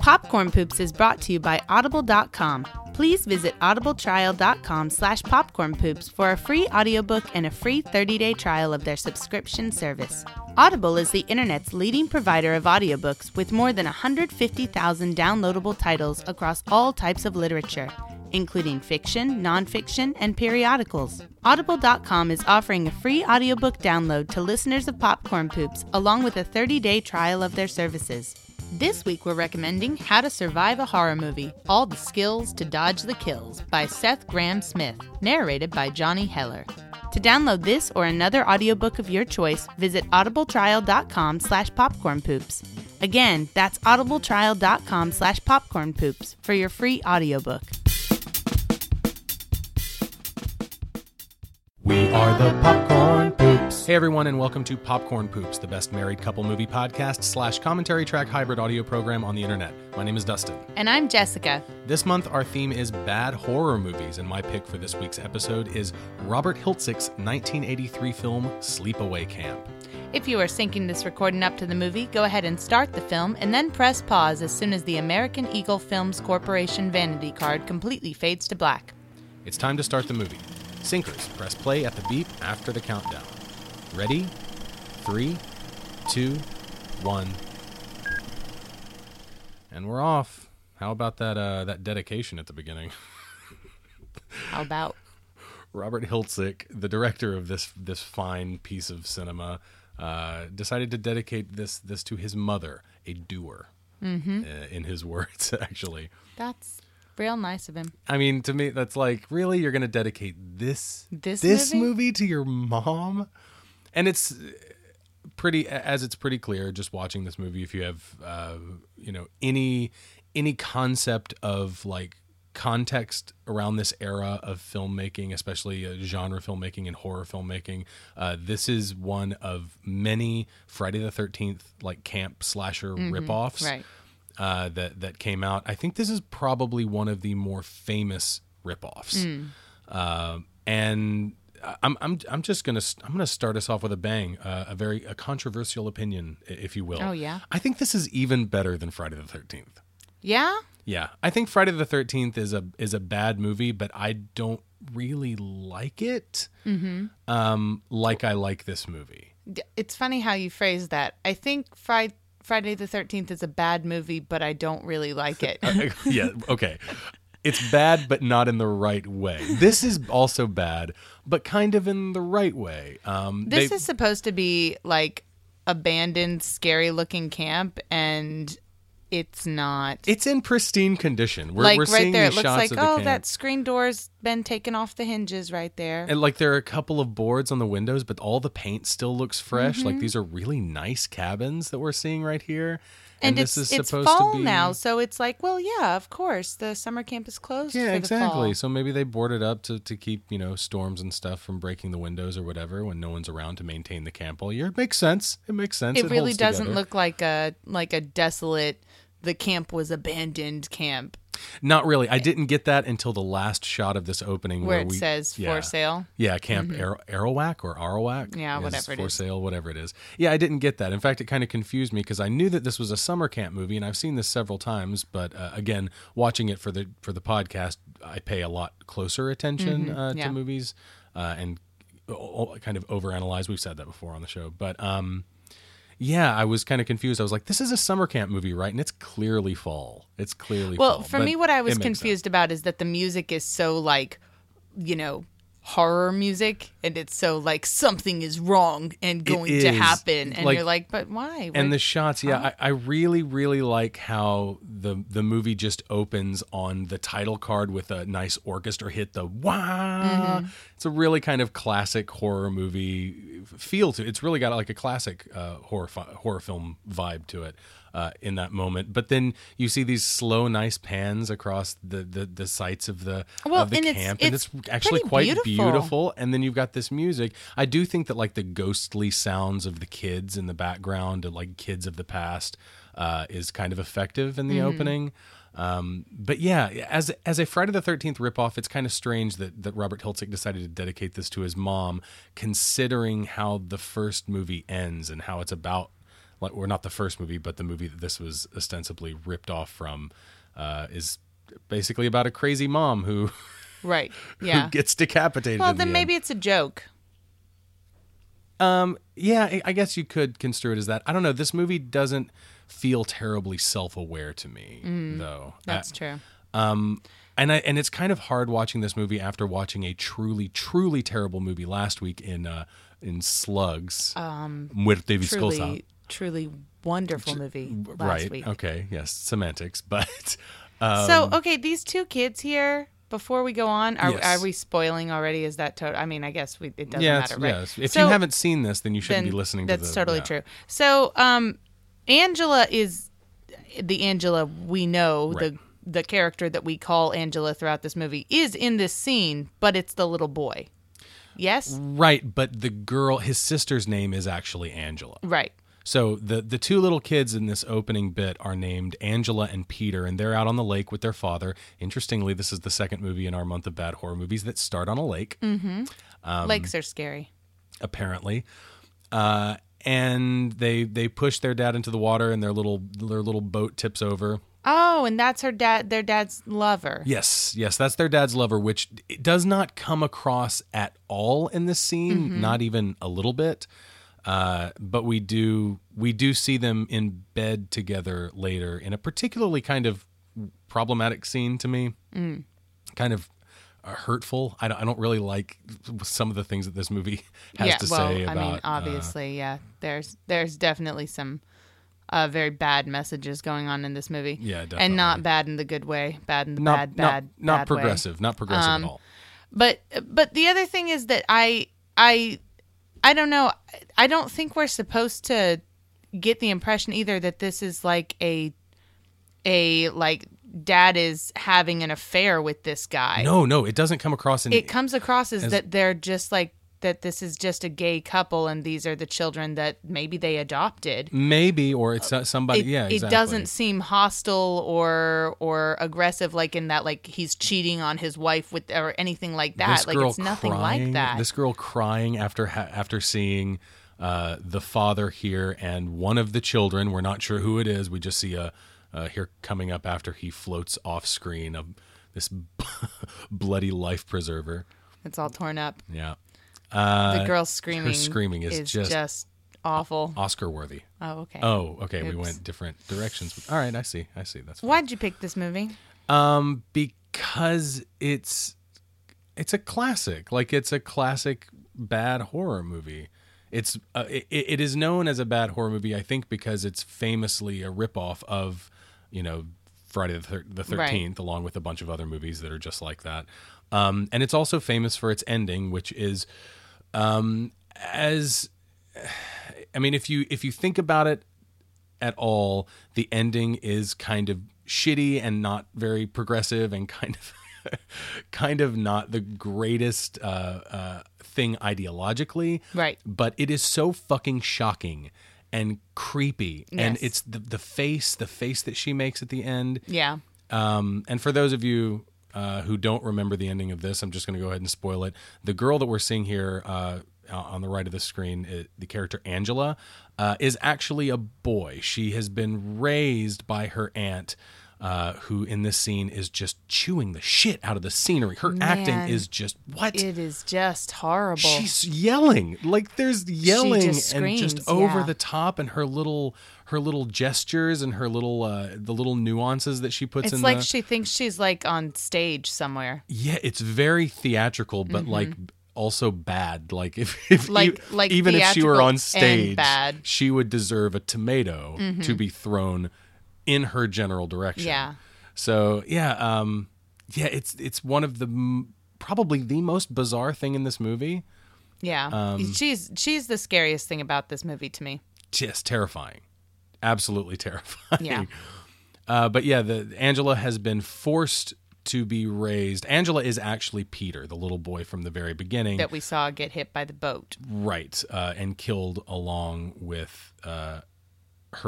Popcorn Poops is brought to you by Audible.com. Please visit audibletrial.com/popcornpoops for a free audiobook and a free 30-day trial of their subscription service. Audible is the internet's leading provider of audiobooks with more than 150,000 downloadable titles across all types of literature, including fiction, nonfiction, and periodicals. Audible.com is offering a free audiobook download to listeners of Popcorn Poops along with a 30-day trial of their services. This week we're recommending How to Survive a Horror Movie, All the Skills to Dodge the Kills by Seth Graham Smith, narrated by Johnny Heller. To download this or another audiobook of your choice, visit audibletrial.com/popcornpoops. Again, that's audibletrial.com/popcornpoops for your free audiobook. We are the Popcorn Poops. Hey everyone, and welcome to Popcorn Poops, the best married couple movie podcast / commentary track hybrid audio program on the internet. My name is Dustin. And I'm Jessica. This month our theme is bad horror movies, and my pick for this week's episode is Robert Hiltzik's 1983 film Sleepaway Camp. If you are syncing this recording up to the movie, go ahead and start the film and then press pause as soon as the American Eagle Films Corporation vanity card completely fades to black. It's time to start the movie. Sinkers, press play at the beep after the countdown. Ready? 3, 2, 1. And we're off. How about that dedication at the beginning? How about? Robert Hiltzik, the director of this fine piece of cinema, decided to dedicate this to his mother, a doer, in his words, actually. That's real nice of him. I mean, to me, that's like, really? You're going to dedicate this movie to your mom? And it's pretty clear, just watching this movie, if you have any concept of like context around this era of filmmaking, especially genre filmmaking and horror filmmaking, this is one of many Friday the 13th like camp slasher ripoffs. Right. That came out. I think this is probably one of the more famous ripoffs, and I'm gonna start us off with a bang, a controversial opinion, if you will. Oh yeah, I think this is even better than Friday the 13th. Yeah, I think Friday the 13th is a bad movie, but I don't really like it. Like I like this movie. It's funny how you phrase that. I think Friday the 13th is a bad movie, but I don't really like it. Yeah, okay. It's bad, but not in the right way. This is also bad, but kind of in the right way. This is supposed to be like abandoned, scary-looking camp, and it's not. It's in pristine condition. We're seeing these shots of the camp. Like right there, it looks like, oh, that screen door's been taken off the hinges right there. And like there are a couple of boards on the windows, but all the paint still looks fresh. Like these are really nice cabins that we're seeing right here. And it's supposed fall to be now, so it's like, well, yeah, of course, the summer camp is closed. Yeah, for exactly. The fall. So maybe they boarded up to keep storms and stuff from breaking the windows or whatever when no one's around to maintain the camp all year. It makes sense. It really doesn't look like a desolate. The camp was abandoned camp. Not really. I didn't get that until the last shot of this opening where it says for sale. Yeah, Camp Arawak or Arawak. Yeah, whatever it is. For sale, whatever it is. Yeah, I didn't get that. In fact, it kind of confused me because I knew that this was a summer camp movie, and I've seen this several times. But again, watching it for the podcast, I pay a lot closer attention to movies and kind of overanalyze. We've said that before on the show, but. Yeah, I was kind of confused. I was like, this is a summer camp movie, right? And it's clearly fall. Well, for me, what I was confused about is that the music is so like, horror music. And it's so like something is wrong and going to happen. And you're like, but why? And the shots. Yeah, I really, really like how the movie just opens on the title card with a nice orchestra hit. The wah. It's a really kind of classic horror movie feel to it. It's really got like a classic horror film vibe to it in that moment. But then you see these slow, nice pans across the sites of the camp. It's actually quite beautiful. And then you've got this music. I do think that like the ghostly sounds of the kids in the background, like kids of the past, is kind of effective in the opening. But yeah, as a Friday the 13th ripoff, it's kind of strange that Robert Hiltzik decided to dedicate this to his mom, considering how the first movie ends and how it's about or not the first movie, but the movie that this was ostensibly ripped off from, is basically about a crazy mom who, right, yeah, who gets decapitated. Well, then maybe it's a joke. Yeah, I guess you could construe it as that. I don't know. This movie doesn't feel terribly self-aware to me, though. That's true. And it's kind of hard watching this movie after watching a truly, truly terrible movie last week in Slugs, Muerte Viscosa. Truly wonderful movie last week. Right, okay, yes, semantics, but... So, okay, these two kids here, before we go on, are we spoiling already? Is that total? I mean, I guess it doesn't matter, right? Yes. If you haven't seen this, then you shouldn't be listening to this. That's totally true. So, Angela is the Angela we know, right. The character that we call Angela throughout this movie is in this scene, but it's the little boy. Yes? Right, but the girl, his sister's name is actually Angela. Right. So the two little kids in this opening bit are named Angela and Peter, and they're out on the lake with their father. Interestingly, this is the second movie in our month of bad horror movies that start on a lake. Mm-hmm. Lakes are scary. Apparently. And they push their dad into the water, and their little boat tips over. Oh, and that's their dad's lover. Yes, that's their dad's lover, which it does not come across at all in this scene, not even a little bit. But we do see them in bed together later in a particularly kind of problematic scene to me, kind of hurtful. I don't really like some of the things that this movie has to say about. I mean, obviously, there's definitely some very bad messages going on in this movie. Yeah, definitely. And not bad in the good way, bad in the not progressive at all. But the other thing is that I don't know. I don't think we're supposed to get the impression either that this is like a dad is having an affair with this guy. No, it doesn't come across. It comes across as that they're just like that. This is just a gay couple, and these are the children that maybe they adopted. Maybe, or it's somebody. Yeah, exactly. It doesn't seem hostile or aggressive, like in that, like he's cheating on his wife with or anything like that. Like it's nothing like that. This girl crying after seeing the father here and one of the children. We're not sure who it is. We just see here coming up after he floats off screen of this bloody life preserver. It's all torn up. Yeah. The girl screaming. Her screaming is just awful. Oscar-worthy. Oh, okay. Oops. We went different directions. All right, I see. That's fine. Why'd you pick this movie? Because it's a classic. Like, it's a classic bad horror movie. It's it is known as a bad horror movie, I think, because it's famously a ripoff of, Friday the 13th, right, along with a bunch of other movies that are just like that. And it's also famous for its ending, which is... if you think about it at all, the ending is kind of shitty and not very progressive and kind of not the greatest thing ideologically. Right. But it is so fucking shocking and creepy. Yes. And it's the face that she makes at the end. Yeah. And for those of you who don't remember the ending of this, I'm just going to go ahead and spoil it. The girl that we're seeing here on the right of the screen, the character Angela, is actually a boy. She has been raised by her aunt, who in this scene is just chewing the shit out of the scenery. Her acting is just, what? It is just horrible. She's yelling. Like, there's yelling, she just screams over the top, and her little gestures and her little the little nuances that she puts in. It's like she thinks she's like on stage somewhere. Yeah, it's very theatrical, but like also bad. Like if even if she were on stage, she would deserve a tomato to be thrown in her general direction. Yeah. So it's one of the probably the most bizarre thing in this movie. Yeah. She's the scariest thing about this movie to me. Just terrifying. Absolutely terrifying. Yeah. But Angela has been forced to be raised. Angela is actually Peter, the little boy from the very beginning that we saw get hit by the boat. Right. And killed along with her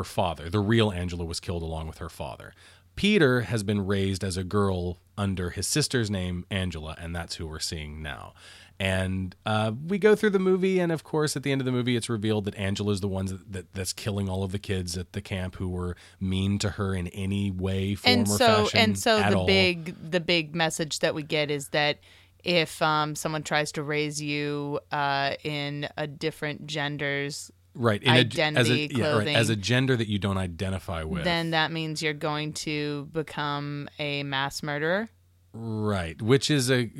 father. The real Angela was killed along with her father. Peter has been raised as a girl under his sister's name, Angela, and that's who we're seeing now. And we go through the movie, and of course, at the end of the movie, it's revealed that Angela's the one that's killing all of the kids at the camp who were mean to her in any way, form, or fashion. And so the big message that we get is that if someone tries to raise you in a different gender's as a gender that you don't identify with, then that means you're going to become a mass murderer. Right, which is the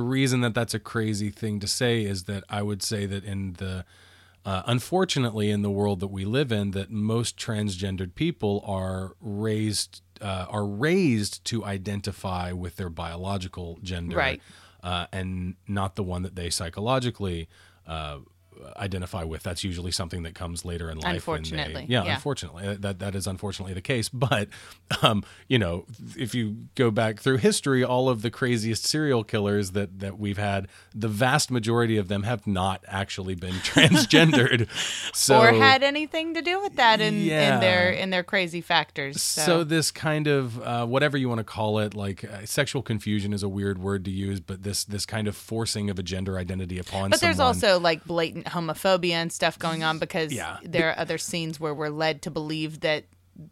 reason that that's a crazy thing to say is that I would say that in the unfortunately in the world that we live in, that most transgendered people are raised to identify with their biological gender, right, and not the one that they psychologically identify with. That's usually something that comes later in life. Unfortunately, unfortunately, that is unfortunately the case. But you know, if you go back through history, all of the craziest serial killers that we've had, the vast majority of them have not actually been transgendered, so or had anything to do with that in their crazy factors. So this kind of whatever you want to call it, like sexual confusion is a weird word to use, but this kind of forcing of a gender identity upon. But there's also like blatant homophobia and stuff going on because there are other scenes where we're led to believe that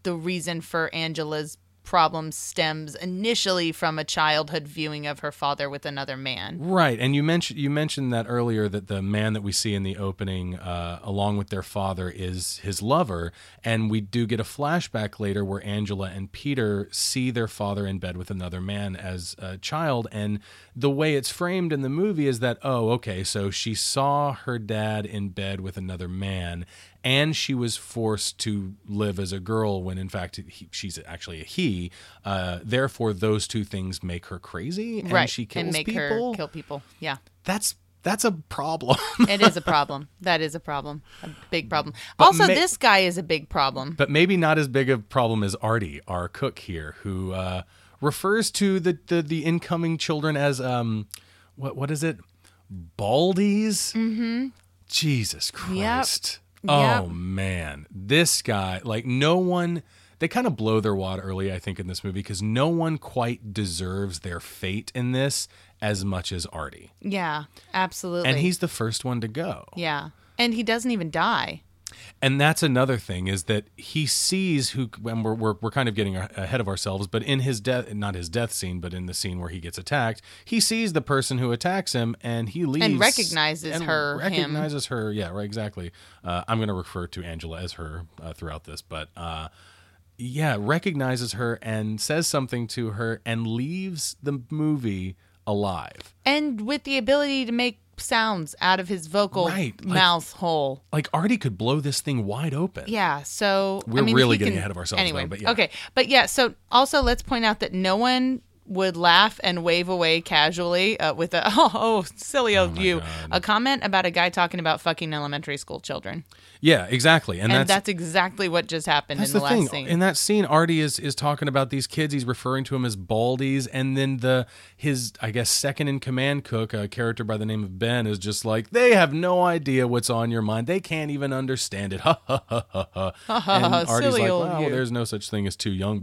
the reason for Angela's problem stems initially from a childhood viewing of her father with another man. Right, and you mentioned that earlier, that the man that we see in the opening along with their father is his lover, and we do get a flashback later where Angela and Peter see their father in bed with another man as a child, and the way it's framed in the movie is that, oh, okay, so she saw her dad in bed with another man, and she was forced to live as a girl when, in fact, she's actually a he. Therefore, those two things make her crazy, and she kills and make people. Her kill people. Yeah, that's a problem. It is a problem. That is a problem. A big problem. But also, this guy is a big problem. But maybe not as big a problem as Artie, our cook here, who refers to the incoming children as what is it? Baldies. Mm-hmm. Jesus Christ. Yep. Oh, man, this guy, like no one, they kind of blow their wad early, I think, in this movie, because no one quite deserves their fate in this as much as Artie. Yeah, absolutely. And he's the first one to go. Yeah. And he doesn't even die. And that's another thing, is that he sees who, when we're kind of getting ahead of ourselves, but in his death, not his death scene, but in the scene where he gets attacked, he sees the person who attacks him, and he leaves. And recognizes her. Yeah, right, exactly. I'm going to refer to Angela as her throughout this, but recognizes her and says something to her and leaves the movie alive. And with the ability to make sounds out of his vocal mouth hole. Like Artie could blow this thing wide open. Yeah, so we're really getting ahead of ourselves. Anyway, though, but yeah. Okay, but yeah. So also, let's point out that no one would laugh and wave away casually with a silly of you, a comment about a guy talking about fucking elementary school children. Yeah, exactly, and that's exactly what just happened in the last scene. In that scene, Artie is talking about these kids. He's referring to them as baldies, and then his I guess second in command cook, a character by the name of Ben, is just like, they have no idea what's on your mind. They can't even understand it. Ha ha ha ha ha. Ha ha ha. Artie's like, wow, there's no such thing as too young.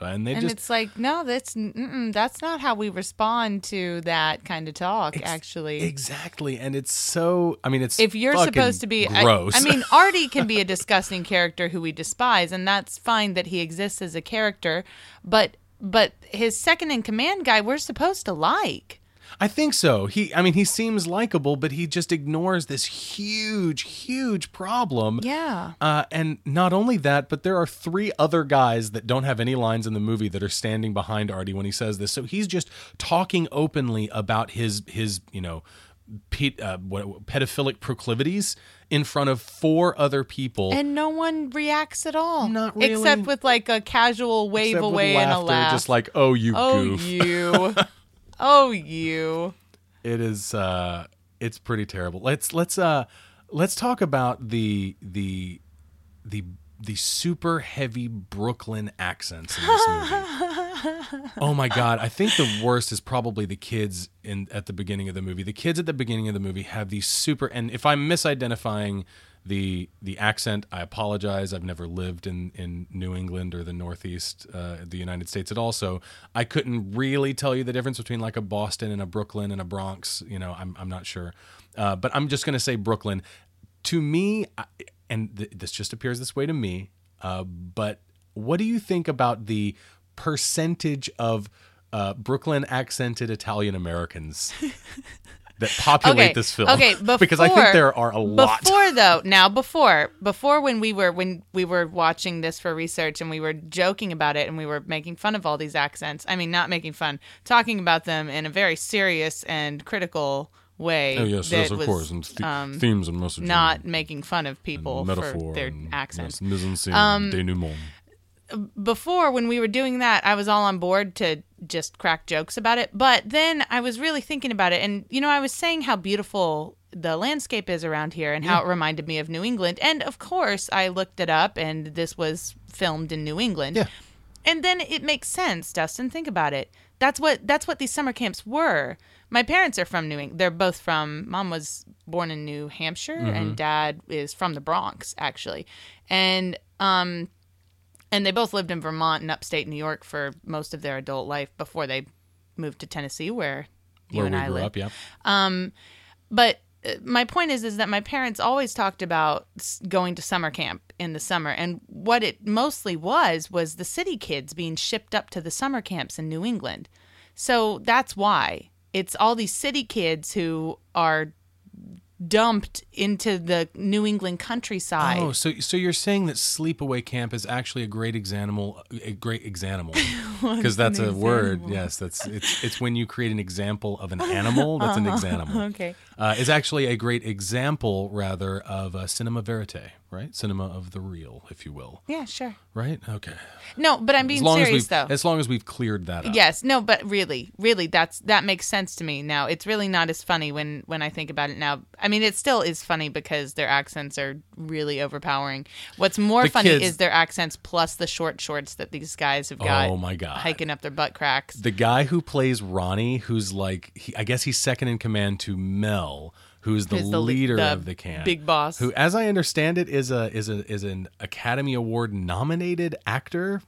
And it's like, no, that's not how we respond to that kind of talk, actually. Exactly. And it's so, it's if you're supposed to be gross. Artie can be a disgusting character who we despise, and that's fine that he exists as a character, but his second in command guy, we're supposed to like. I think so. He seems likable, but he just ignores this huge, huge problem. Yeah. And not only that, but there are three other guys that don't have any lines in the movie that are standing behind Artie when he says this. So he's just talking openly about his pedophilic proclivities in front of four other people, and no one reacts at all. Not really, except with like a casual wave away and a laugh, just like, "Oh, you goof! Oh, you." Oh, you! It is. It's pretty terrible. Let's talk about the super heavy Brooklyn accents in this movie. Oh my God! I think the worst is probably the kids at the beginning of the movie. The kids at the beginning of the movie have these super, and if I'm misidentifying The accent, I apologize. I've never lived in New England or the Northeast, the United States at all. So I couldn't really tell you the difference between like a Boston and a Brooklyn and a Bronx. You know, I'm not sure. But I'm just going to say Brooklyn. To me, this just appears this way to me, but what do you think about the percentage of Brooklyn-accented Italian-Americans that populate this film? Okay, because I think there are a lot. Before when we were watching this for research and we were joking about it and we were making fun of all these accents. I mean, not making fun, talking about them in a very serious and critical way. Oh yes, yes, of course. And themes and messages. Not making fun of people for their accents. Mise-en-scene, denouement. Before, when we were doing that, I was all on board to just crack jokes about it. But then I was really thinking about it. And, you know, I was saying how beautiful the landscape is around here and how it reminded me of New England. And, of course, I looked it up and this was filmed in New England. Yeah. And then it makes sense, Dustin. Think about it. That's what these summer camps were. My parents are from New England. They're both from... Mom was born in New Hampshire, mm-hmm. and Dad is from the Bronx, actually. And they both lived in Vermont and upstate New York for most of their adult life before they moved to Tennessee, where we grew up, yeah. But my point is that my parents always talked about going to summer camp in the summer. And what it mostly was the city kids being shipped up to the summer camps in New England. So that's why. It's all these city kids who are dumped into the New England countryside. Oh, so you're saying that Sleepaway Camp is actually a great example, because that's a word. Yes, it's when you create an example of an animal. That's an example. Okay, it's actually a great example rather of cinema verite, right? Cinema of the real, if you will. Yeah, sure. Right? Okay. No, but I'm being serious though. As long as we've cleared that up. Yes. No, but really, that makes sense to me now. It's really not as funny when I think about it now. I mean, it still is funny because their accents are really overpowering. What's more funny is their accents plus the short shorts that these guys have got. Oh my God. Hiking up their butt cracks. The guy who plays Ronnie, who's like, I guess he's second in command to Mel, who's the leader of the camp, big boss? Who, as I understand it, is an Academy Award nominated actor.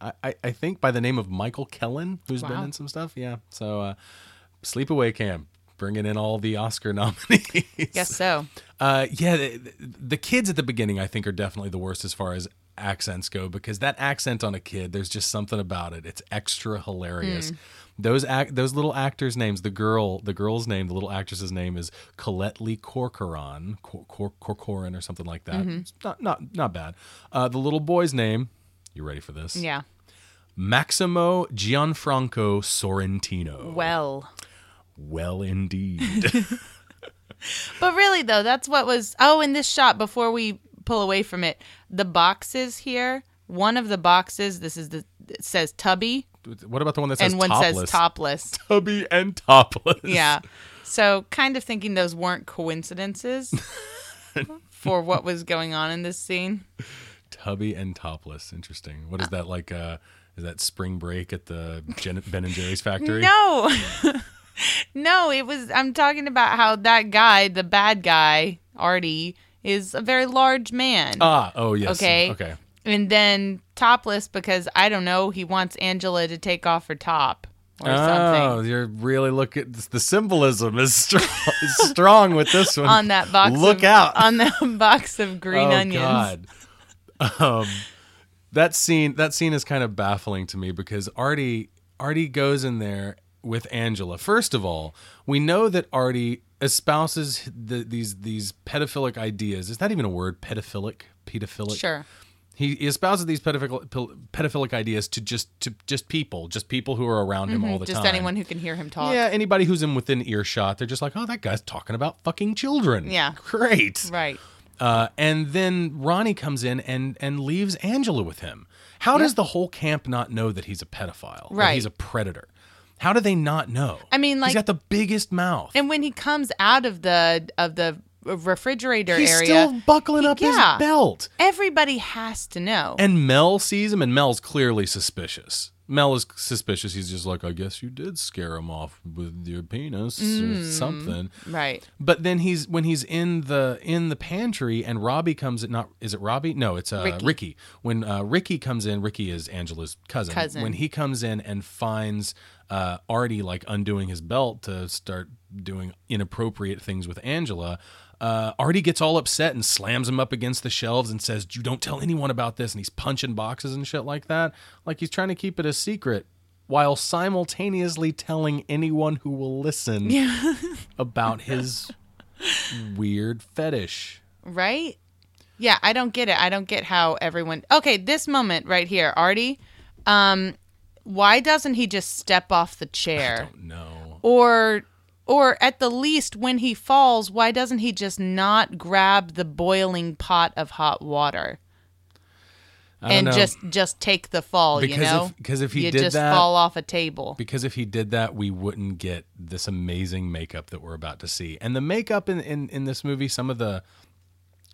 I think by the name of Michael Kellen, who's been in some stuff. Yeah, so Sleepaway Camp, bringing in all the Oscar nominees. Guess so. The kids at the beginning, I think, are definitely the worst as far as accents go, because that accent on a kid, there's just something about it. It's extra hilarious. Mm. Those little actors' names, the little actress's name is Colette Lee Corcoran, Corcoran or something like that. Mm-hmm. It's not bad. The little boy's name, you ready for this? Yeah. Maximo Gianfranco Sorrentino. Well indeed. But really though, that's what was. Oh, in this shot, before we pull away from it, the boxes here. One of the boxes, it says Tubby. What about the one that says topless? And one says topless. Tubby and topless. Yeah. So kind of thinking those weren't coincidences for what was going on in this scene. Tubby and topless. Interesting. What is that like? Is that spring break at the Ben and Jerry's factory? No. No, it was. I'm talking about how that guy, the bad guy, Artie, is a very large man. Oh, yes. Okay. And then topless because, I don't know, he wants Angela to take off her top or something. Oh, you're really looking. The symbolism is strong with this one. On that box. Look out. On that box of green onions. Oh, God. That scene is kind of baffling to me because Artie goes in there with Angela. First of all, we know that Artie espouses these pedophilic ideas. Is that even a word? Pedophilic? Sure. He espouses these pedophilic ideas to just people who are around him all the time. Just anyone who can hear him talk. Yeah, anybody who's in within earshot, they're just like, oh, that guy's talking about fucking children. Yeah. Great. Right. And then Ronnie comes in and leaves Angela with him. How does the whole camp not know that he's a pedophile? Right. That he's a predator? How do they not know? I mean, like, he's got the biggest mouth. And when he comes out of the refrigerator area. He's still buckling up his belt. Everybody has to know. And Mel sees him, and Mel's clearly suspicious. Mel is suspicious. He's just like, I guess you did scare him off with your penis or something. Right. But then he's when he's in the pantry and Robbie comes in. Not is it Robbie? No, it's Ricky. When Ricky comes in, Ricky is Angela's cousin. When he comes in and finds Artie like undoing his belt to start doing inappropriate things with Angela, Artie gets all upset and slams him up against the shelves and says, you don't tell anyone about this. And he's punching boxes and shit like that. Like he's trying to keep it a secret while simultaneously telling anyone who will listen about his weird fetish. Right? Yeah, I don't get it. I don't get how everyone... Okay, this moment right here, Artie, why doesn't he just step off the chair? I don't know. Or at the least, when he falls, why doesn't he just not grab the boiling pot of hot water and just take the fall? Because you know, because if he did just that, fall off a table. Because if he did that, we wouldn't get this amazing makeup that we're about to see. And the makeup in this movie, some of the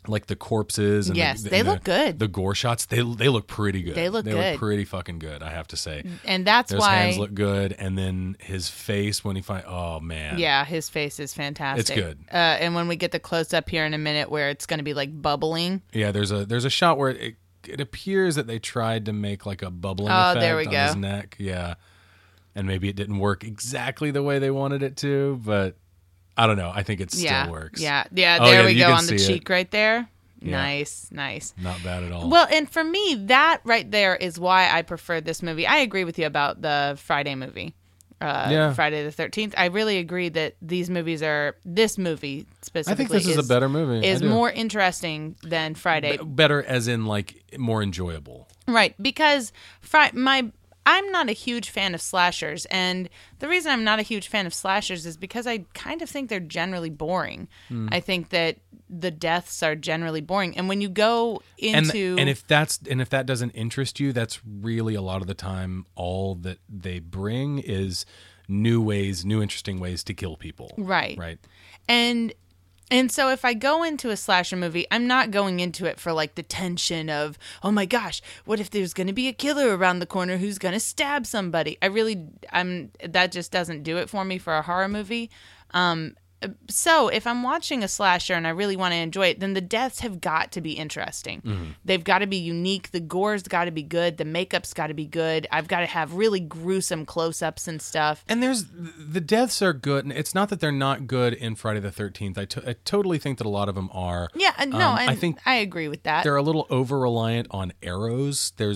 like the corpses, and they look good. The gore shots, they look pretty good. They look pretty fucking good, I have to say. And that's why his hands look good, and then his face when he oh man, yeah, his face is fantastic. It's good. And when we get the close up here in a minute, where it's going to be like bubbling. Yeah, there's a shot where it appears that they tried to make like a bubbling effect there we on his neck. Yeah, and maybe it didn't work exactly the way they wanted it to, but. I don't know. I think it still works. Yeah. There we go on the cheek right there. Yeah. Nice. Not bad at all. Well, and for me, that right there is why I prefer this movie. I agree with you about the Friday movie. Friday the 13th. I really agree that this movie specifically, I think this is a better movie. Is more interesting than Friday. Better as in like more enjoyable. Right. Because I'm not a huge fan of slashers, and the reason I'm not a huge fan of slashers is because I kind of think they're generally boring. Mm. I think that the deaths are generally boring, and when you go into if that doesn't interest you, that's really a lot of the time all that they bring is new interesting ways to kill people. Right. And so if I go into a slasher movie, I'm not going into it for like the tension of, oh my gosh, what if there's going to be a killer around the corner who's going to stab somebody? That just doesn't do it for me for a horror movie. So if I'm watching a slasher and I really want to enjoy it, then the deaths have got to be interesting. Mm-hmm. They've got to be unique. The gore's got to be good. The makeup's got to be good. I've got to have really gruesome close-ups and stuff. And the deaths are good. And it's not that they're not good in Friday the 13th. I totally think that a lot of them are. Yeah, I agree with that. They're a little over-reliant on arrows. Or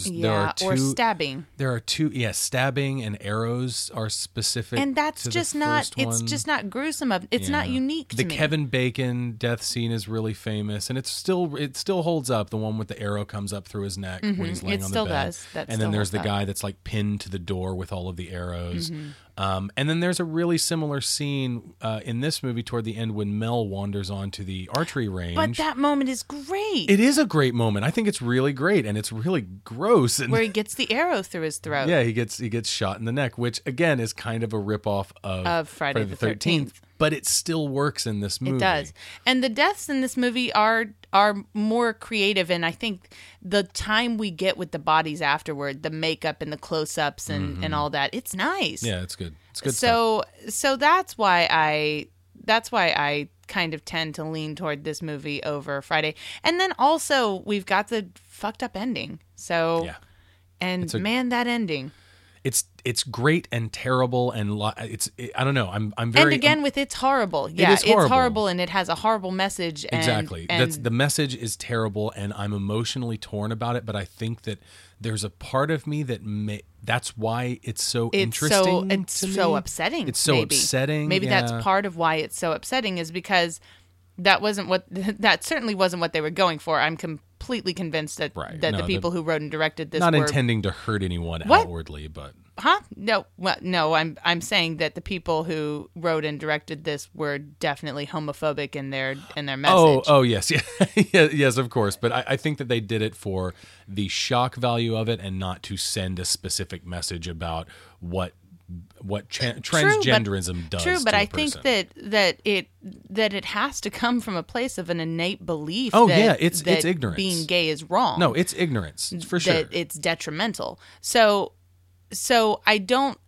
stabbing. There are two. Yeah, stabbing and arrows are specific. And that's just not. It's just not gruesome. It's not unique to me. The Kevin Bacon death scene is really famous, and it still holds up. The one with the arrow comes up through his neck when he's laying on the bed. It still does. And then there's the guy that's like pinned to the door with all of the arrows. Mm-hmm. And then there's a really similar scene in this movie toward the end when Mel wanders onto the archery range. But that moment is great. It is a great moment. I think it's really great, and it's really gross. Where he gets the arrow through his throat. Yeah, he gets shot in the neck, which again is kind of a ripoff of Friday the 13th. But it still works in this movie. It does. And the deaths in this movie are more creative, and I think the time we get with the bodies afterward, the makeup and the close-ups and all that, it's nice. Yeah, it's good. It's good stuff. So that's why I kind of tend to lean toward this movie over Friday. And then also we've got the fucked up ending. So yeah. And that ending. It's great and terrible and I don't know. I'm very. And again, it's horrible. Yeah, it's horrible and it has a horrible message. Exactly. The message is terrible, and I'm emotionally torn about it. But I think that there's a part of me that's why it's so interesting. So upsetting. It's so upsetting. Maybe that's part of why it's so upsetting is because that certainly wasn't what they were going for. I'm completely convinced that the people who wrote and directed this were not intending to hurt anyone outwardly, but I'm saying that the people who wrote and directed this were definitely homophobic in their message. Oh yes, yeah. Yes, of course. But I think that they did it for the shock value of it and not to send a specific message about what transgenderism does. True, but to a person. I think that it has to come from a place of an innate belief. Oh yeah, it's ignorance. Being gay is wrong. No, it's ignorance for sure. It's detrimental. So So I don't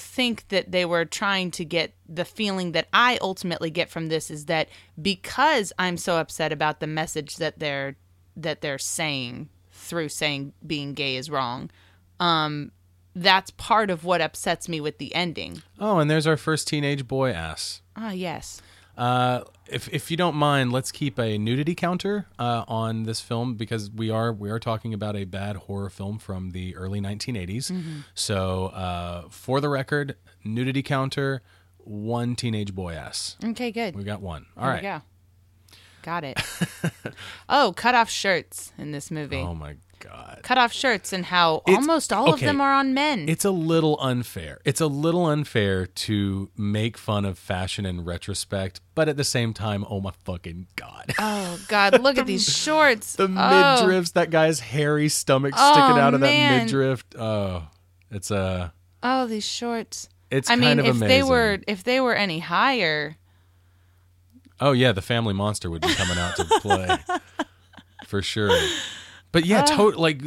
think that they were trying to get the feeling that I ultimately get from this is that because I'm so upset about the message that they're saying through saying being gay is wrong, that's part of what upsets me with the ending. Oh, and there's our first teenage boy ass. Ah, yes. If you don't mind, let's keep a nudity counter on this film because we are talking about a bad horror film from the early 1980s. Mm-hmm. So for the record, nudity counter, one teenage boy ass. Okay, good. We got one. All right. There we go. Got it. Oh, cut off shirts in this movie. Oh my God. Cut off shirts and how almost all of them are on men. It's a little unfair. It's a little unfair to make fun of fashion in retrospect, but at the same time, oh my fucking God. Oh God, look at these shorts. The midriffs, that guy's hairy stomach sticking out of that midriff. Oh, it's a... Oh, these shorts. It's kind of amazing. If they were any higher... Oh yeah, the family monster would be coming out to play. For sure. But yeah,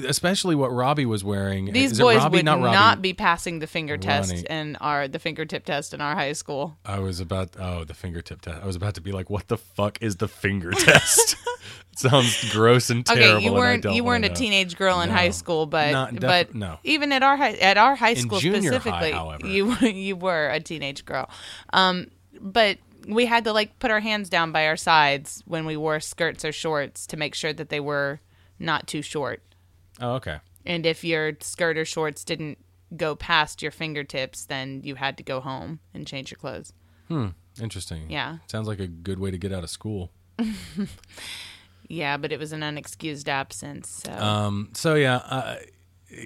especially what Robbie was wearing. These boys would not be passing the finger test and the fingertip test in our high school. The fingertip test. I was about to be like, what the fuck is the finger test? It sounds gross and terrible. Okay, you weren't a teenage girl in high school, but even at our high school specifically, however, you were a teenage girl. But we had to put our hands down by our sides when we wore skirts or shorts to make sure that they were not too short. Oh, okay. And if your skirt or shorts didn't go past your fingertips, then you had to go home and change your clothes. Interesting. Yeah. Sounds like a good way to get out of school. Yeah, but it was an unexcused absence.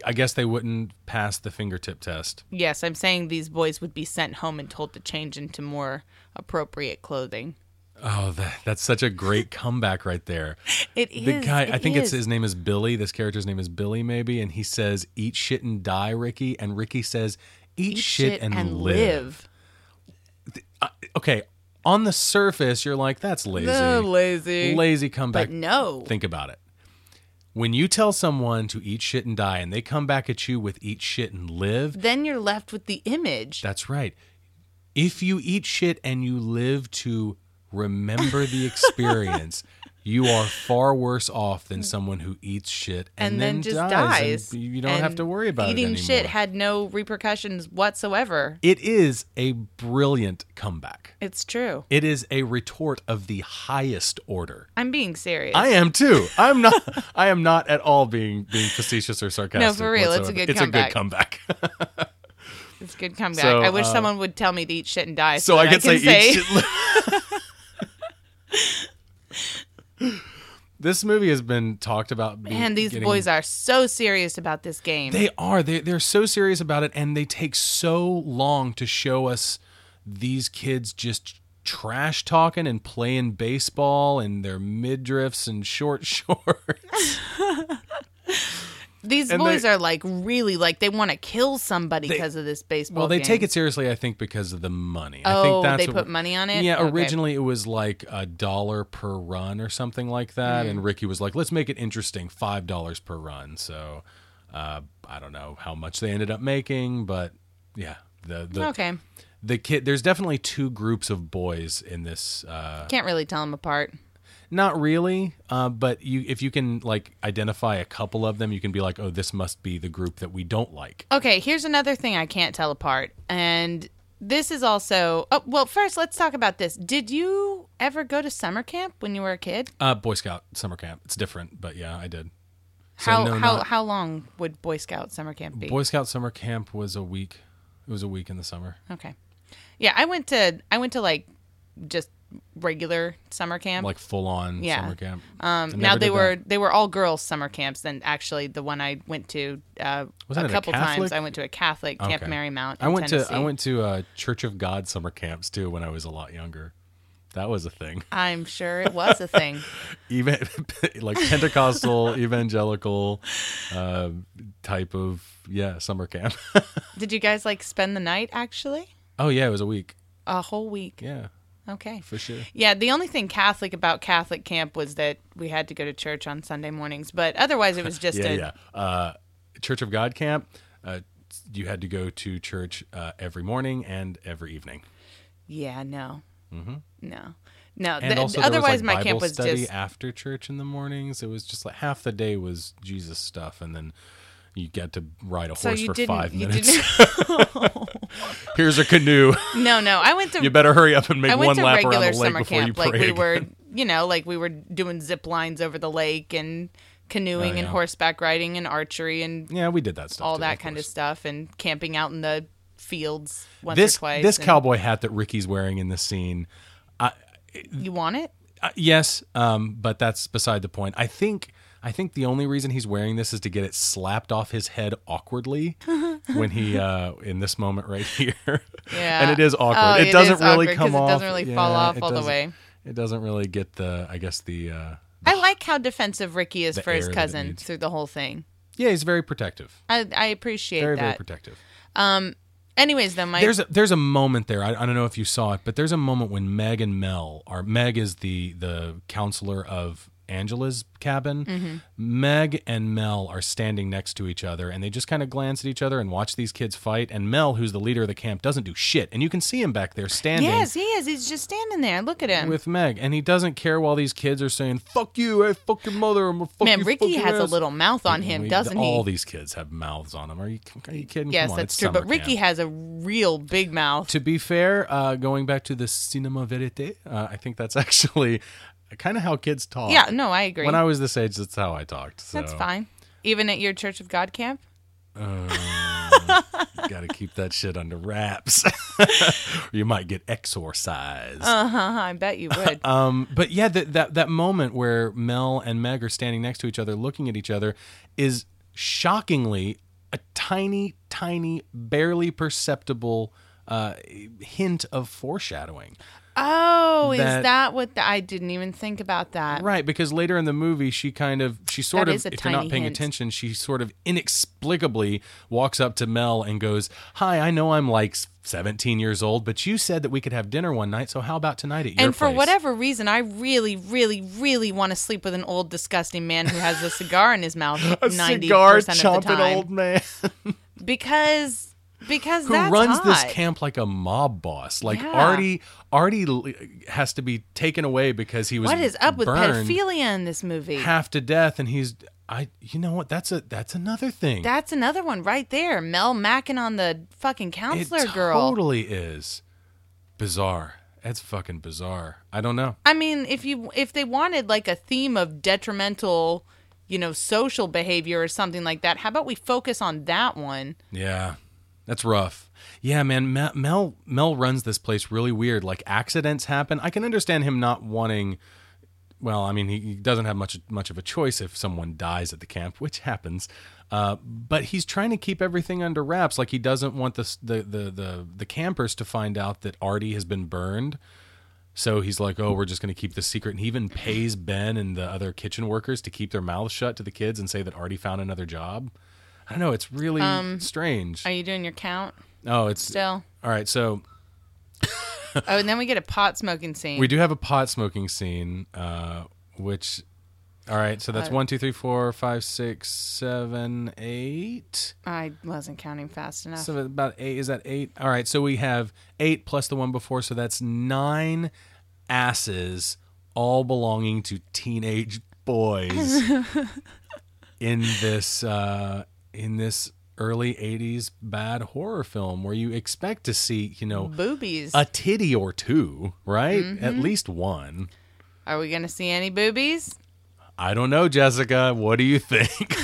I guess they wouldn't pass the fingertip test. Yes, I'm saying these boys would be sent home and told to change into more appropriate clothing. Oh, that's such a great comeback right there. It is. The guy, his name is Billy. This character's name is Billy, maybe. And he says, "Eat shit and die, Ricky." And Ricky says, "Eat shit and live." Okay. On the surface, you're like, that's lazy. No, lazy. Lazy comeback. But no. Think about it. When you tell someone to eat shit and die and they come back at you with "eat shit and live," then you're left with the image. That's right. If you eat shit and you live to remember the experience, you are far worse off than someone who eats shit and then just dies. And you don't have to worry about it anymore. Eating shit had no repercussions whatsoever. It is a brilliant comeback. It's true. It is a retort of the highest order. I'm being serious. I am too. I'm not. I am not at all being facetious or sarcastic. No, for real, whatsoever. It's a good comeback. It's a good comeback. So, I wish someone would tell me to eat shit and die, so I could say, "Eat shit." This movie has been talked about. Man, these boys are so serious about this game. They are. They're so serious about it, and they take so long to show us these kids just trash talking and playing baseball and their midriffs and short shorts. These boys are really they want to kill somebody because of this baseball. Well, they take it seriously, I think, because of the money. Oh, I think that's they put money on it? Yeah, okay. Originally it was like $1 per run or something like that. Mm. And Ricky was like, let's make it interesting, $5 per run. So I don't know how much they ended up making, but yeah. The kid, there's definitely two groups of boys in this. Can't really tell them apart. Not really, but if you can identify a couple of them, you can be like, oh, this must be the group that we don't like. Okay, here's another thing I can't tell apart, and this is also... Oh, well, first, let's talk about this. Did you ever go to summer camp when you were a kid? Boy Scout summer camp. It's different, but yeah, I did. So how long would Boy Scout summer camp be? Boy Scout summer camp was a week. It was a week in the summer. Okay. Yeah, I went to just... regular summer camp, like full on summer camp. Now they were all girls summer camps. Then actually, the one I went to a couple times, I went to a Catholic Camp Marymount. I went to Church of God summer camps too when I was a lot younger. That was a thing. I'm sure it was a thing. Even like Pentecostal evangelical type of summer camp. Did you guys spend the night actually? Oh yeah, it was a week. A whole week. Yeah. Okay. For sure. Yeah, the only thing Catholic about Catholic camp was that we had to go to church on Sunday mornings, but otherwise it was just Church of God camp, you had to go to church every morning and every evening. Yeah, no. Mm-hmm. No. No, and also otherwise my camp was study just after church in the mornings. It was just like half the day was Jesus stuff, and then you get to ride a horse for 5 minutes. Here's a canoe. No, I went to. You better hurry up and make one lap around the lake before you pray. Like we were, doing zip lines over the lake and canoeing and horseback riding and archery and we did that stuff. All that kind of stuff and camping out in the fields once or twice. This cowboy hat that Ricky's wearing in this scene. You want it? Yes, but that's beside the point. I think the only reason he's wearing this is to get it slapped off his head awkwardly when he in this moment right here. Yeah, and it is awkward. It doesn't really come off. It doesn't really fall off all the way. It doesn't really get the. I guess the. I like how defensive Ricky is for his cousin through the whole thing. Yeah, he's very protective. I appreciate that. Very protective. Anyways, though, Mike. There's a moment there. I don't know if you saw it, but there's a moment when Meg and Mel, or Meg is the counselor of Angela's cabin. Mm-hmm. Meg and Mel are standing next to each other, and they just kind of glance at each other and watch these kids fight. And Mel, who's the leader of the camp, doesn't do shit. And you can see him back there standing. Yes, he is. He's just standing there. Look at him. With Meg. And he doesn't care while these kids are saying, fuck you, hey, fuck your mother, I'm gonna fuck you. Man, Ricky has a little mouth on him, doesn't he? All these kids have mouths on them. Are you kidding? Yes, that's true. But Ricky has a real big mouth. To be fair, going back to the cinema verite, I think that's actually kind of how kids talk. Yeah, no, I agree. When I was this age, that's how I talked. So. That's fine. Even at your Church of God camp? Got to keep that shit under wraps. You might get exorcised. I bet you would. But yeah, that moment where Mel and Meg are standing next to each other, looking at each other, is shockingly a tiny, tiny, barely perceptible hint of foreshadowing. Oh, is that what I didn't even think about that. Right, because later in the movie, she sort of, if you're not paying attention, inexplicably walks up to Mel and goes, "Hi, I know I'm like 17 years old, but you said that we could have dinner one night, so how about tonight at your place?" And for whatever reason, I really, really, really want to sleep with an old, disgusting man who has a cigar in his mouth 90% of the time. Old man. Because who that's runs hot. This camp like a mob boss? Like Artie has to be taken away because he was. What is up with pedophilia in this movie? Half to death, and he's. You know what? That's another thing. That's another one right there. Mel macking on the fucking counselor girl. It totally is bizarre. That's fucking bizarre. I don't know. I mean, if they wanted like a theme of detrimental, social behavior or something like that, how about we focus on that one? Yeah. That's rough. Yeah, man, Mel runs this place really weird. Like, accidents happen. I can understand him not wanting... Well, I mean, he doesn't have much of a choice if someone dies at the camp, which happens. But he's trying to keep everything under wraps. Like, he doesn't want the campers to find out that Artie has been burned. So he's like, we're just going to keep this secret. And he even pays Ben and the other kitchen workers to keep their mouths shut to the kids and say that Artie found another job. I don't know. It's really strange. Are you doing your count? Oh, it's still all right. So, and then we get a pot smoking scene. We do have a pot smoking scene, which, all right. So that's 1, 2, 3, 4, 5, 6, 7, 8. I wasn't counting fast enough. So about 8. Is that 8? All right. So we have 8 plus the one before. So that's 9 asses, all belonging to teenage boys in this. In this early 80s bad horror film where you expect to see, boobies, a titty or two, right? Mm-hmm. At least one. Are we going to see any boobies? I don't know, Jessica. What do you think?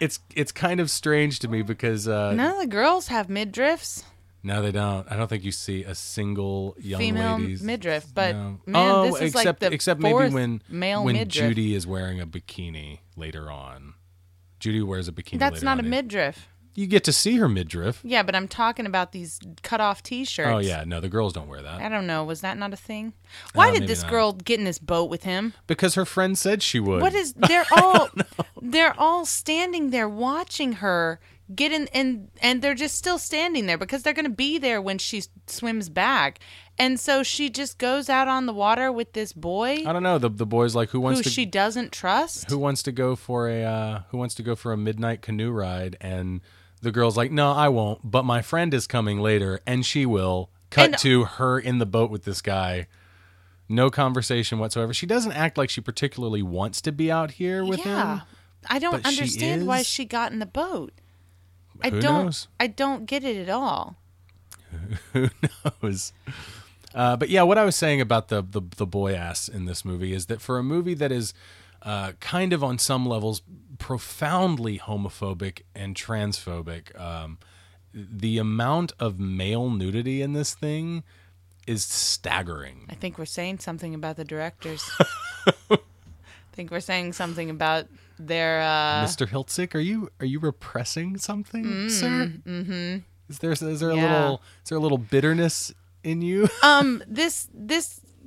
It's kind of strange to me because... none of the girls have midriffs. No, they don't. I don't think you see a single female midriff, but no. This is except, like the except fourth maybe when midriff. Judy is wearing a bikini later on. Judy wears a bikini. That's not a midriff. You get to see her midriff. Yeah, but I'm talking about these cut-off T-shirts. Oh, yeah. No, the girls don't wear that. I don't know. Was that not a thing? Why did this girl get in this boat with him? Because her friend said she would. What is... They're all standing there watching her get in... And they're just still standing there because they're going to be there when she swims back. And so she just goes out on the water with this boy. I don't know. The boy's like, who she doesn't trust? Who wants to go for a midnight canoe ride? And the girl's like, no, I won't, but my friend is coming later, and she will. Cut to her in the boat with this guy. No conversation whatsoever. She doesn't act like she particularly wants to be out here with him. I don't understand why she got in the boat. Who knows? I don't get it at all. Who knows? But yeah, what I was saying about the boy ass in this movie is that for a movie that is kind of on some levels profoundly homophobic and transphobic, the amount of male nudity in this thing is staggering. I think we're saying something about the directors. I think we're saying something about their Mr. Hiltzik, are you repressing something, sir? Mm-hmm. Is there a little bitterness in you? This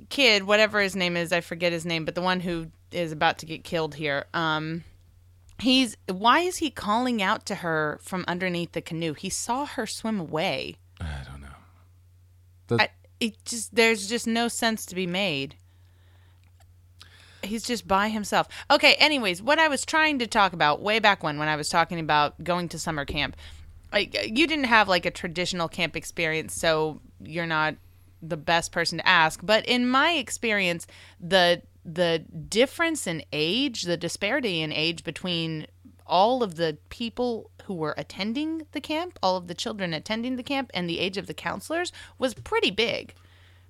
kid, whatever his name is, I forget his name, but the one who is about to get killed here, why is he calling out to her from underneath the canoe? He saw her swim away. I don't know. There's just no sense to be made. He's just by himself. Okay, anyways, what I was trying to talk about way back when I was talking about going to summer camp, like, you didn't have like a traditional camp experience, so you're not the best person to ask. But in my experience, the difference in age, the disparity in age between all of the people who were attending the camp, all of the children attending the camp, and the age of the counselors was pretty big.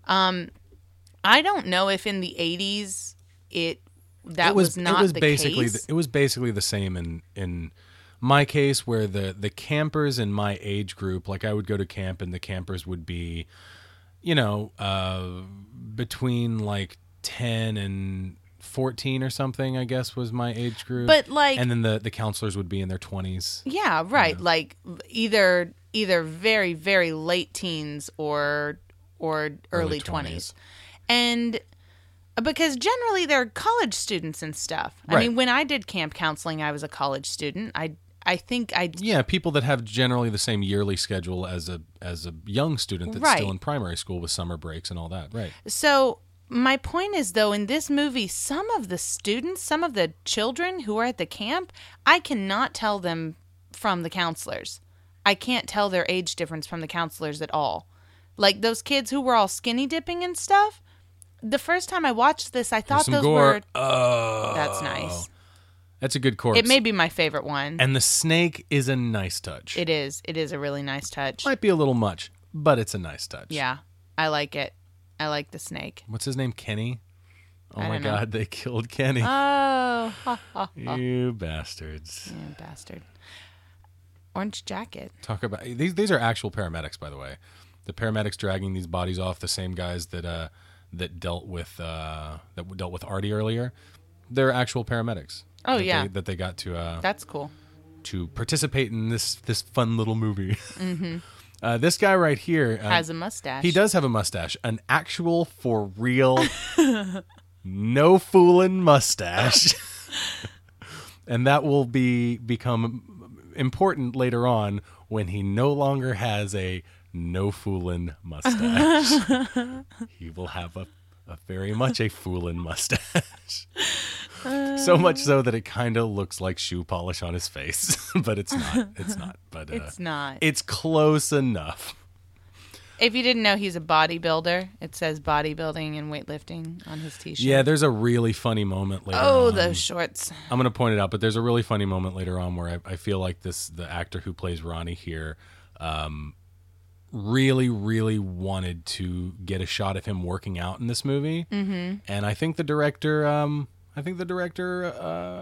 I don't know if in the 80s... It was basically the same in my case, where the campers in my age group, like I would go to camp and the campers would be, between like 10 and 14 or something, I guess was my age group. But like, and then the counselors would be in their 20s. Yeah, right. You know? Like either very, very late teens or early 20s. And because generally they're college students and stuff. Right. I mean, when I did camp counseling, I was a college student. I think people that have generally the same yearly schedule as a young student that's still in primary school with summer breaks and all that. Right. So my point is, though, in this movie, some of the students, some of the children who are at the camp, I cannot tell them from the counselors. I can't tell their age difference from the counselors at all. Like those kids who were all skinny dipping and stuff. The first time I watched this, I thought those gore. Were... Oh. That's nice. That's a good corpse. It may be my favorite one. And the snake is a nice touch. It is. It is a really nice touch. Might be a little much, but it's a nice touch. Yeah. I like it. I like the snake. What's his name? Kenny? Oh, my God. They killed Kenny. Oh. You bastards. You bastard. Orange jacket. Talk about... These are actual paramedics, by the way. The paramedics dragging these bodies off, the same guys that... That dealt with Artie earlier, they're actual paramedics. Oh yeah, that they got to. That's cool. To participate in this fun little movie. Mm-hmm. This guy right here has a mustache. He does have a mustache, an actual for real, no fooling mustache, and that will become important later on when he no longer has a. No foolin' mustache. He will have a very much a foolin' mustache. So much so that it kind of looks like shoe polish on his face, but it's not. It's not. But it's not. It's close enough. If you didn't know, he's a bodybuilder. It says bodybuilding and weightlifting on his t-shirt. Yeah, there's a really funny moment later on. Oh, those shorts. I'm going to point it out, but there's a really funny moment later on where I feel like the actor who plays Ronnie here... really, really wanted to get a shot of him working out in this movie, mm-hmm. and I think the director,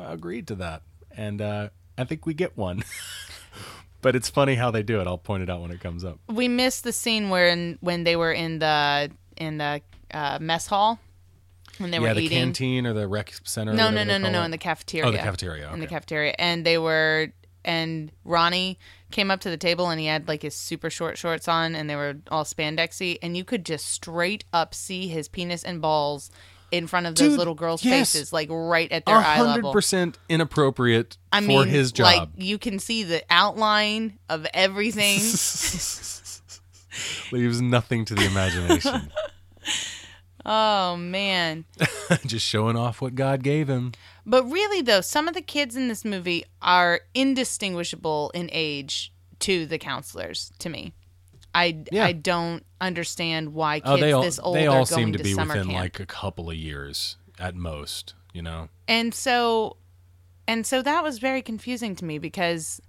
agreed to that, and I think we get one. But it's funny how they do it. I'll point it out when it comes up. We missed the scene when they were in the mess hall when they were eating. Yeah, the canteen or the rec center. No, in the cafeteria. Oh, the cafeteria. Okay. In the cafeteria, and they were. And Ronnie came up to the table and he had like his super short shorts on and they were all spandexy and you could just straight up see his penis and balls in front of those little girls' faces, like right at their eye level. 100% inappropriate for his job. Like you can see the outline of everything. Leaves nothing to the imagination. Oh, man. Just showing off what God gave him. But really, though, some of the kids in this movie are indistinguishable in age to the counselors to me. I don't understand why kids this old are going to summer camp. They all seem to be within like a couple of years at most, you know. And so that was very confusing to me because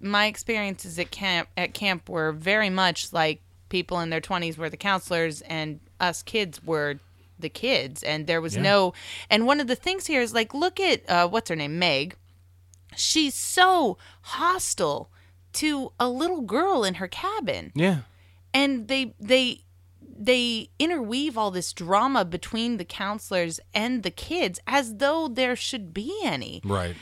my experiences at camp were very much like people in their 20s were the counselors and us kids were the kids, and there was no. And one of the things here is like, look at what's her name, Meg. She's so hostile to a little girl in her cabin. Yeah. And they interweave all this drama between the counselors and the kids as though there should be any. Right.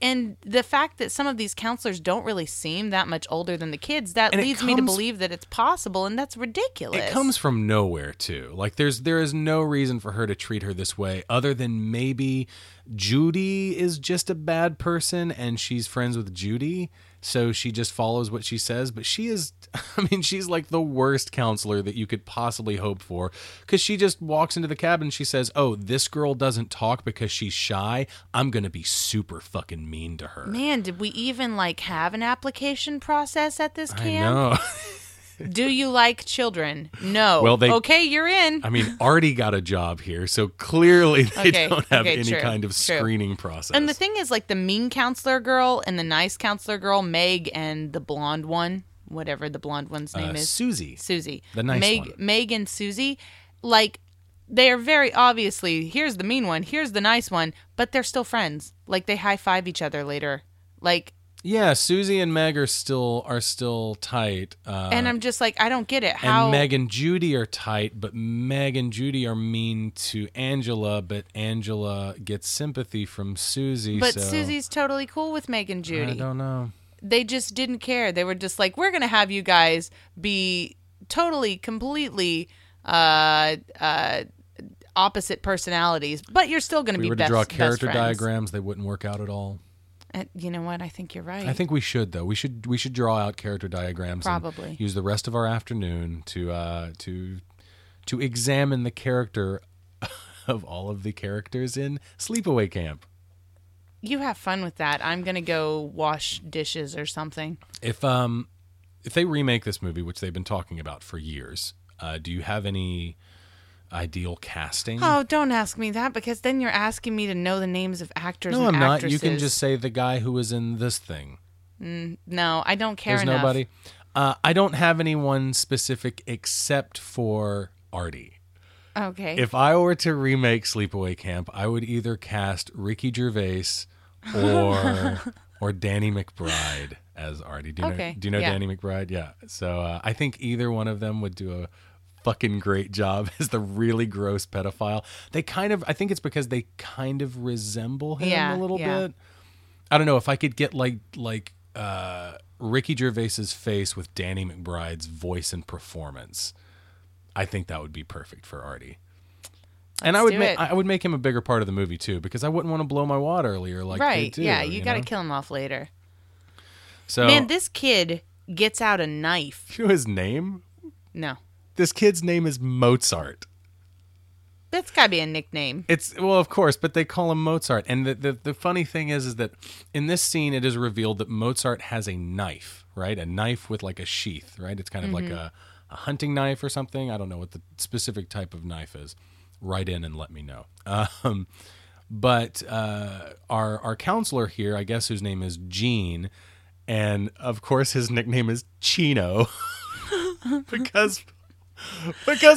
And the fact that some of these counselors don't really seem that much older than the kids, that leads me to believe that it's possible, and that's ridiculous. It comes from nowhere, too. Like, there is no reason for her to treat her this way other than maybe Judy is just a bad person and she's friends with Judy, so she just follows what she says. But she's like the worst counselor that you could possibly hope for, because she just walks into the cabin and she says, oh, this girl doesn't talk because she's shy. I'm going to be super fucking mean to her. Man, did we even like have an application process at this camp? I know. Do you like children? No. Well, okay, you're in. I mean, Artie got a job here, so clearly they don't have any kind of screening process. And the thing is, like, the mean counselor girl and the nice counselor girl, Meg and the blonde one, whatever the blonde one's name is. Susie. The nice one. Meg and Susie, like, they are very obviously, here's the mean one, here's the nice one, but they're still friends. Like, they high-five each other later. Like... Yeah, Susie and Meg are still tight. And I'm just like, I don't get it. How? And Meg and Judy are tight, but Meg and Judy are mean to Angela, but Angela gets sympathy from Susie. But Susie's totally cool with Meg and Judy. I don't know. They just didn't care. They were just like, we're going to have you guys be totally, completely opposite personalities, but you're still going to be best friends. If we were to draw character diagrams, they wouldn't work out at all. You know what? I think you're right. I think we should, though. We should draw out character diagrams. Probably. And use the rest of our afternoon to examine the character of all of the characters in Sleepaway Camp. You have fun with that. I'm gonna go wash dishes or something. If they remake this movie, which they've been talking about for years, do you have any ideal casting? Oh, don't ask me that, because then you're asking me to know the names of actors and actresses. No, I'm not. You can just say the guy who was in this thing. No, I don't care enough. There's nobody. I don't have anyone specific except for Artie. Okay. If I were to remake Sleepaway Camp, I would either cast Ricky Gervais or Danny McBride as Artie. Do you know Danny McBride? Yeah. So I think either one of them would do a fucking great job as the really gross pedophile. I think it's because they kind of resemble him a little bit. I don't know if I could get like Ricky Gervais's face with Danny McBride's voice and performance. I think that would be perfect for Artie. And I would make him a bigger part of the movie too, because I wouldn't want to blow my wad earlier. Like right? They do, yeah, you got to kill him off later. So man, this kid gets out a knife. You know his name? No. This kid's name is Mozart. That's got to be a nickname. Well, of course, but they call him Mozart. And the funny thing is that in this scene, it is revealed that Mozart has a knife, right? A knife with like a sheath, right? It's kind of like a hunting knife or something. I don't know what the specific type of knife is. Write in and let me know. But our counselor here, I guess, whose name is Gene, and of course his nickname is Chino because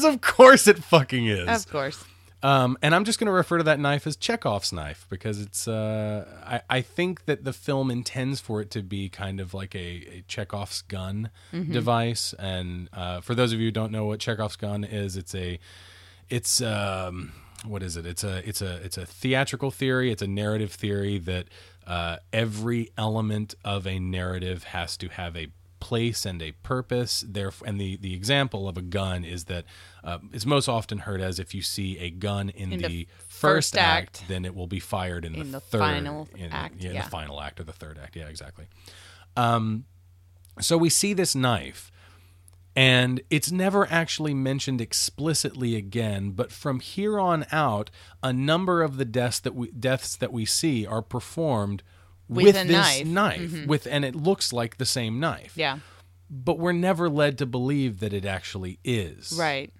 of course it fucking is. Of course. And I'm just going to refer to that knife as Chekhov's knife, because it's I think that the film intends for it to be kind of like a Chekhov's gun device. And for those of you who don't know what Chekhov's gun is, it's a theatrical theory. It's a narrative theory that every element of a narrative has to have a place and a purpose there, and the example of a gun is that it's most often heard as, if you see a gun in the first act, then it will be fired in the third final act. The final act or the third act. Yeah, exactly. So we see this knife, and it's never actually mentioned explicitly again, but from here on out, a number of the deaths that we see are performed with this knife. Mm-hmm. And it looks like the same knife. Yeah. But we're never led to believe that it actually is. Right.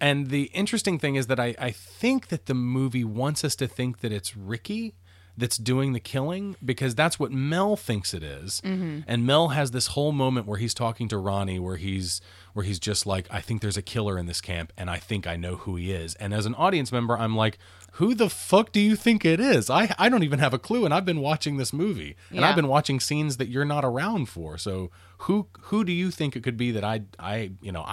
And the interesting thing is that I think that the movie wants us to think that it's Ricky that's doing the killing, because that's what Mel thinks it is. Mm-hmm. And Mel has this whole moment where he's talking to Ronnie, where he's just like, I think there's a killer in this camp, and I think I know who he is. And as an audience member, I'm like, who the fuck do you think it is? I don't even have a clue, and I've been watching this movie. And yeah. I've been watching scenes that you're not around for. So who do you think it could be that I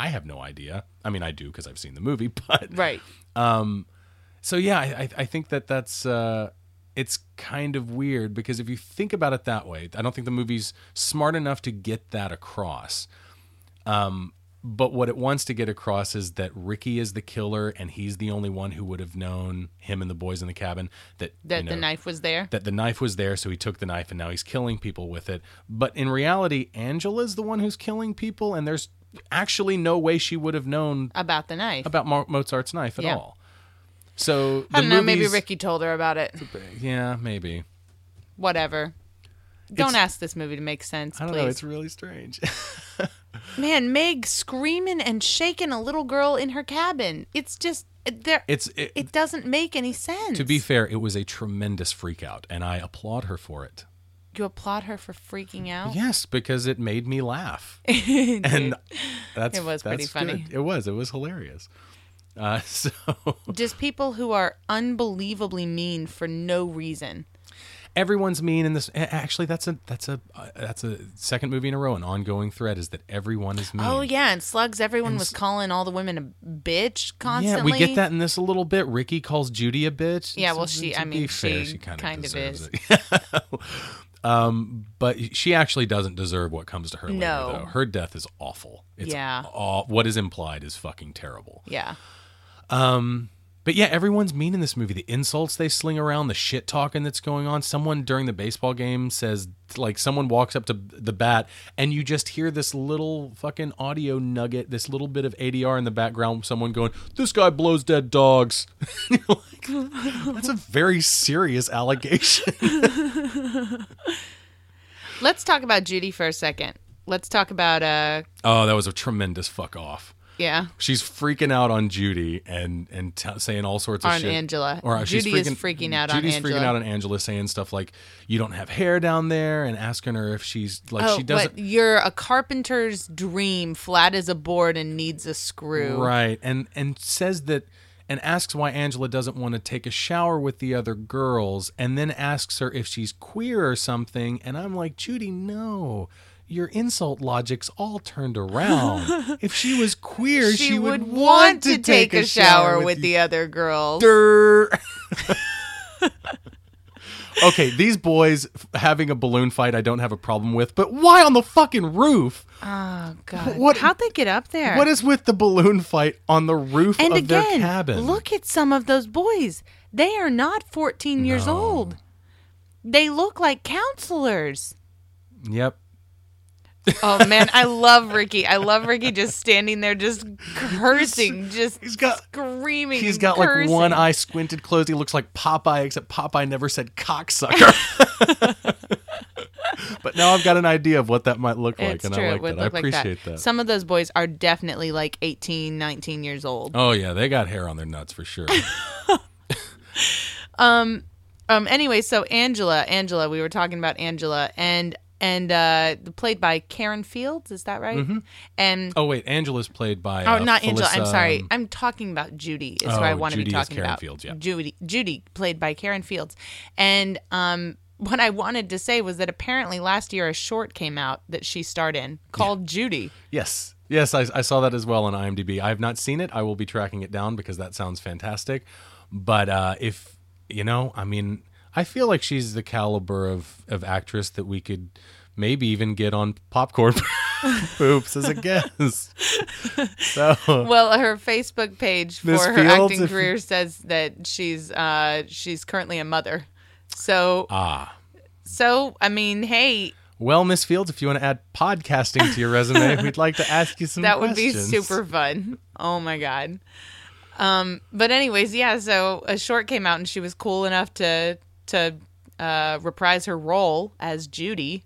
have no idea? I mean, I do, because I've seen the movie, but... Right. So yeah, I think that's... It's kind of weird, because if you think about it that way, I don't think the movie's smart enough to get that across. But what it wants to get across is that Ricky is the killer, and he's the only one who would have known, him and the boys in the cabin, that the knife was there. That the knife was there, so he took the knife, and now he's killing people with it. But in reality, Angela's the one who's killing people, and there's actually no way she would have known about the knife, about Mozart's knife at all. So I don't know, maybe Ricky told her about it. Yeah, maybe. Whatever. Don't ask this movie to make sense, please. I don't know, it's really strange. Man, Meg screaming and shaking a little girl in her cabin. It's just, it doesn't make any sense. To be fair, it was a tremendous freak out, and I applaud her for it. You applaud her for freaking out? Yes, because it made me laugh. And that's pretty funny. Good. It was hilarious. Just people who are unbelievably mean for no reason. Everyone's mean in this. Actually, that's a second movie in a row. An ongoing thread is that everyone is mean. Oh yeah, and Slugs. Everyone was calling all the women a bitch constantly. Yeah, we get that in this a little bit. Ricky calls Judy a bitch. Yeah, well, she kind of is. But she actually doesn't deserve what comes to her later, though. Her death is awful. What is implied is fucking terrible. Yeah. But yeah, everyone's mean in this movie. The insults they sling around, the shit talking that's going on. Someone during the baseball game says, like, someone walks up to the bat, and you just hear this little fucking audio nugget, this little bit of ADR in the background, someone going, "This guy blows dead dogs." You're like, that's a very serious allegation. Let's talk about Judy for a second. Let's talk about... Oh, that was a tremendous fuck off. Yeah. She's freaking out on Judy and saying all sorts of shit. On Angela. Judy's freaking out on Angela, saying stuff like, you don't have hair down there, and asking her if she's like, she doesn't. But you're a carpenter's dream, flat as a board and needs a screw. Right. And says that, and asks why Angela doesn't want to take a shower with the other girls, and then asks her if she's queer or something. And I'm like, Judy, no. Your insult logic's all turned around. If she was queer, she would want to take a shower with the other girls. Okay, these boys having a balloon fight, I don't have a problem with, but why on the fucking roof? Oh, God. How'd they get up there? What is with the balloon fight on the roof of their cabin? And again, look at some of those boys. They are not 14 years old. They look like counselors. Yep. Oh man, I love Ricky. just standing there, just cursing, screaming. He's got cursing. Like one eye squinted closed. He looks like Popeye, except Popeye never said cocksucker. But now I've got an idea of what that might look like, I appreciate that. Some of those boys are definitely like 18, 19 years old. Oh yeah, they got hair on their nuts for sure. Anyway, so Angela, we were talking about Angela, and played by Karen Fields, is that right? Mm-hmm. And Angela's played by not Felissa. Angela. I'm sorry, I'm talking about Judy. Is what I want to be talking about. Fields, yeah. Judy, played by Karen Fields. And what I wanted to say was that apparently last year a short came out that she starred in called Judy. Yes, I saw that as well on IMDb. I have not seen it. I will be tracking it down because that sounds fantastic. But if you know, I mean. I feel like she's the caliber of actress that we could maybe even get on Popcorn Poops as a guest. So, well, her Facebook page for Ms. her Fields, acting career says that she's currently a mother. So I mean, hey. Well, Ms. Fields, if you want to add podcasting to your resume, we'd like to ask you some questions. That would be super fun. Oh my God. But anyways, yeah. So a short came out, and she was cool enough to reprise her role as Judy.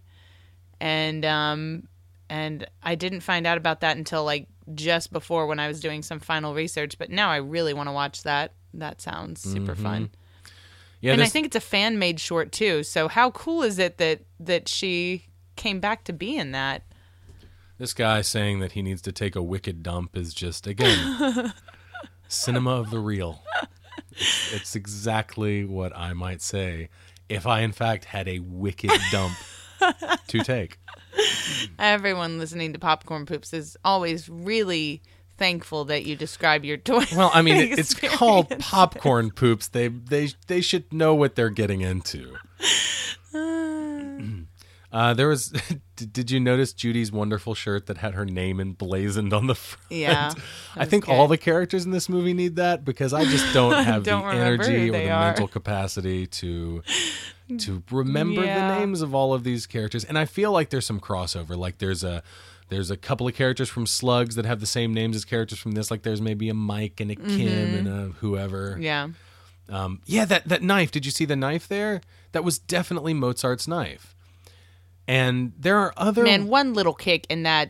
And I didn't find out about that until like just before when I was doing some final research. But now I really want to watch that. That sounds super fun. Yeah, and I think it's a fan-made short too. So how cool is it that she came back to be in that? This guy saying that he needs to take a wicked dump is just, again, cinema of the real. It's exactly what I might say if I, in fact, had a wicked dump to take. Everyone listening to Popcorn Poops is always really thankful that you describe your toy. Well, I mean, it's called Popcorn Poops. They should know what they're getting into. There was. Did you notice Judy's wonderful shirt that had her name emblazoned on the front? Yeah, I think all the characters in this movie need that because I just don't have the energy or the mental capacity to remember the names of all of these characters. And I feel like there's some crossover. Like there's a couple of characters from Slugs that have the same names as characters from this. Like there's maybe a Mike and a Kim and a whoever. Yeah. That knife. Did you see the knife there? That was definitely Mozart's knife. And there are other... Man, one little kick and that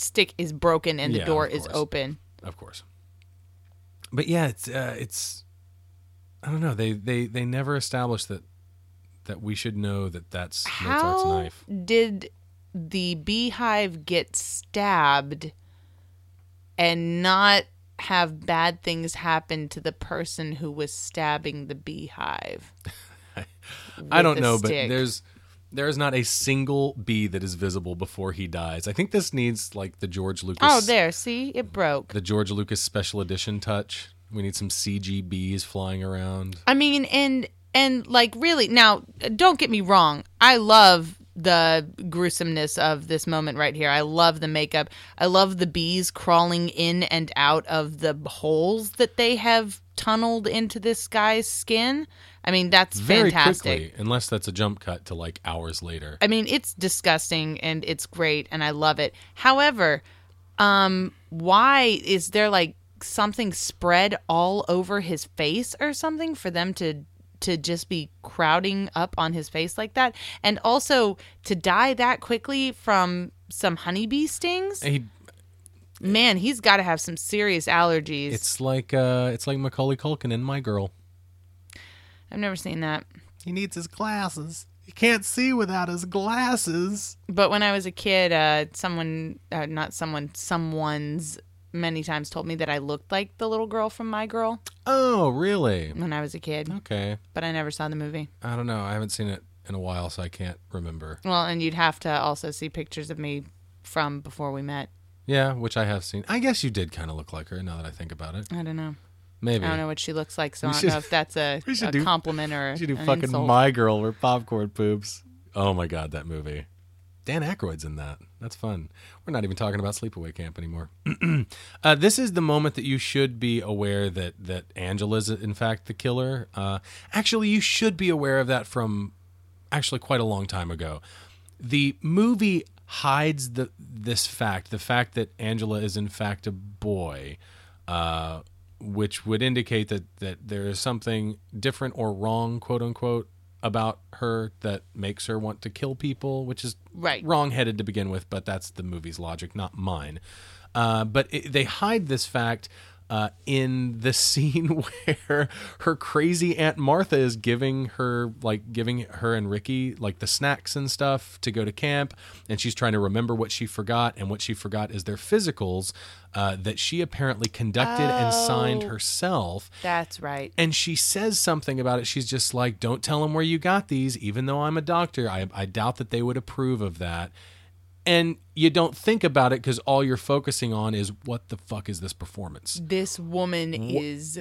stick is broken and the door is open. Of course. But yeah, it's I don't know. They never established that we should know that's Mozart's knife. How did the beehive get stabbed and not have bad things happen to the person who was stabbing the beehive? I don't know, but There is not a single bee that is visible before he dies. I think this needs like the George Lucas. Oh, there. See? It broke. The George Lucas special edition touch. We need some CG bees flying around. I mean, and like really, now, don't get me wrong. I love the gruesomeness of this moment right here. I love the makeup. I love the bees crawling in and out of the holes that they have tunneled into this guy's skin. I mean, that's fantastic. Very quickly, unless that's a jump cut to like hours later. I mean, it's disgusting and it's great and I love it. However, why is there like something spread all over his face or something for them to just be crowding up on his face like that? And also to die that quickly from some honeybee stings? Man, he's got to have some serious allergies. It's like Macaulay Culkin in My Girl. I've never seen that. He needs his glasses. He can't see without his glasses. But when I was a kid, someone's many times told me that I looked like the little girl from My Girl. Oh, really? When I was a kid. Okay. But I never saw the movie. I don't know. I haven't seen it in a while, so I can't remember. Well, and you'd have to also see pictures of me from before we met. Yeah, which I have seen. I guess you did kind of look like her, now that I think about it. I don't know. Maybe. I don't know what she looks like, so I don't know if that's a compliment or an insult. We should do fucking insult. My Girl or Popcorn Poops. Oh my God, that movie. Dan Aykroyd's in that. That's fun. We're not even talking about Sleepaway Camp anymore. This is the moment that you should be aware that Angela's, in fact, the killer. Actually, you should be aware of that from actually quite a long time ago. The movie hides the fact that Angela is, in fact, a boy, which would indicate that there is something different or wrong, quote unquote, about her that makes her want to kill people, which is wrong-headed to begin with, but that's the movie's logic, not mine. But they hide this fact in the scene where her crazy Aunt Martha is giving her and Ricky like the snacks and stuff to go to camp, and she's trying to remember what she forgot, and what she forgot is their physicals that she apparently conducted and signed herself. That's right. And she says something about it. She's just like, "Don't tell them where you got these, even though I'm a doctor. I doubt that they would approve of that." And you don't think about it because all you're focusing on is, what the fuck is this performance? This woman is...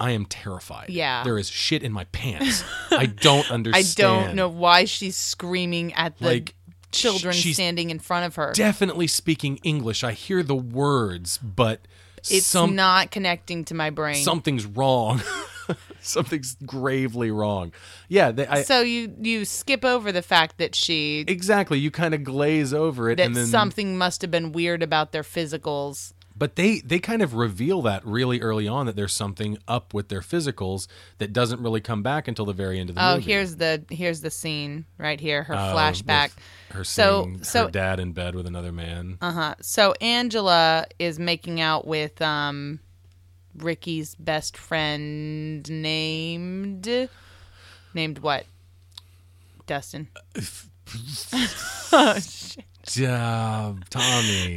I am terrified. Yeah. There is shit in my pants. I don't understand. I don't know why she's screaming at the children standing in front of her. Definitely speaking English. I hear the words, but... It's not connecting to my brain. Something's wrong. Something's gravely wrong. Yeah. So you skip over the fact that she... Exactly. You kind of glaze over it. That something must have been weird about their physicals. But they kind of reveal that really early on, that there's something up with their physicals that doesn't really come back until the very end of the movie. Here's the scene right here, her flashback. Her seeing her dad in bed with another man. Uh-huh. So Angela is making out with Ricky's best friend named what? Dustin. Oh, shit. Tommy, Bobby,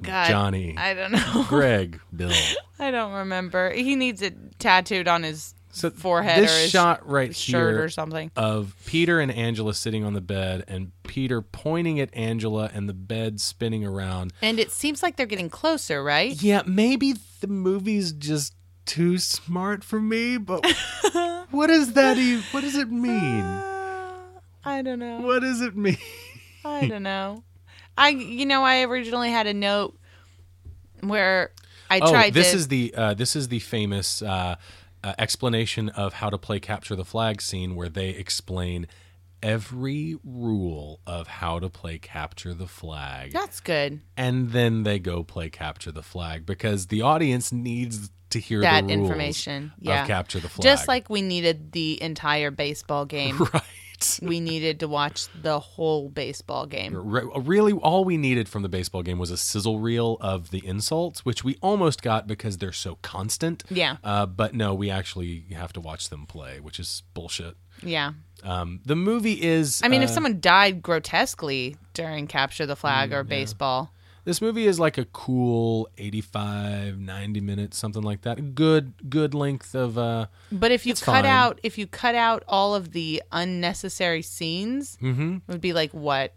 God. Johnny, I don't know, Greg, Bill. I don't remember. He needs it tattooed on his forehead or his shot right shirt here or something of Peter and Angela sitting on the bed and Peter pointing at Angela and the bed spinning around. And it seems like they're getting closer, right? Yeah, maybe the movie's just too smart for me, but what is that? What does it mean? I don't know. What does it mean? I don't know. I originally had a note where I tried. This is the famous explanation of how to play Capture the Flag scene, where they explain every rule of how to play Capture the Flag. That's good. And then they go play Capture the Flag because the audience needs to hear that the rules information. Yeah. Of Capture the Flag, just like we needed the entire baseball game, right? We needed to watch the whole baseball game. Really, all we needed from the baseball game was a sizzle reel of the insults, which we almost got because they're so constant. Yeah. But no, we actually have to watch them play, which is bullshit. Yeah. The movie is... I mean, if someone died grotesquely during Capture the Flag or baseball... This movie is like a cool 85, 90 minutes, something like that. Good length of. But if you cut out all of the unnecessary scenes, mm-hmm. it would be like what,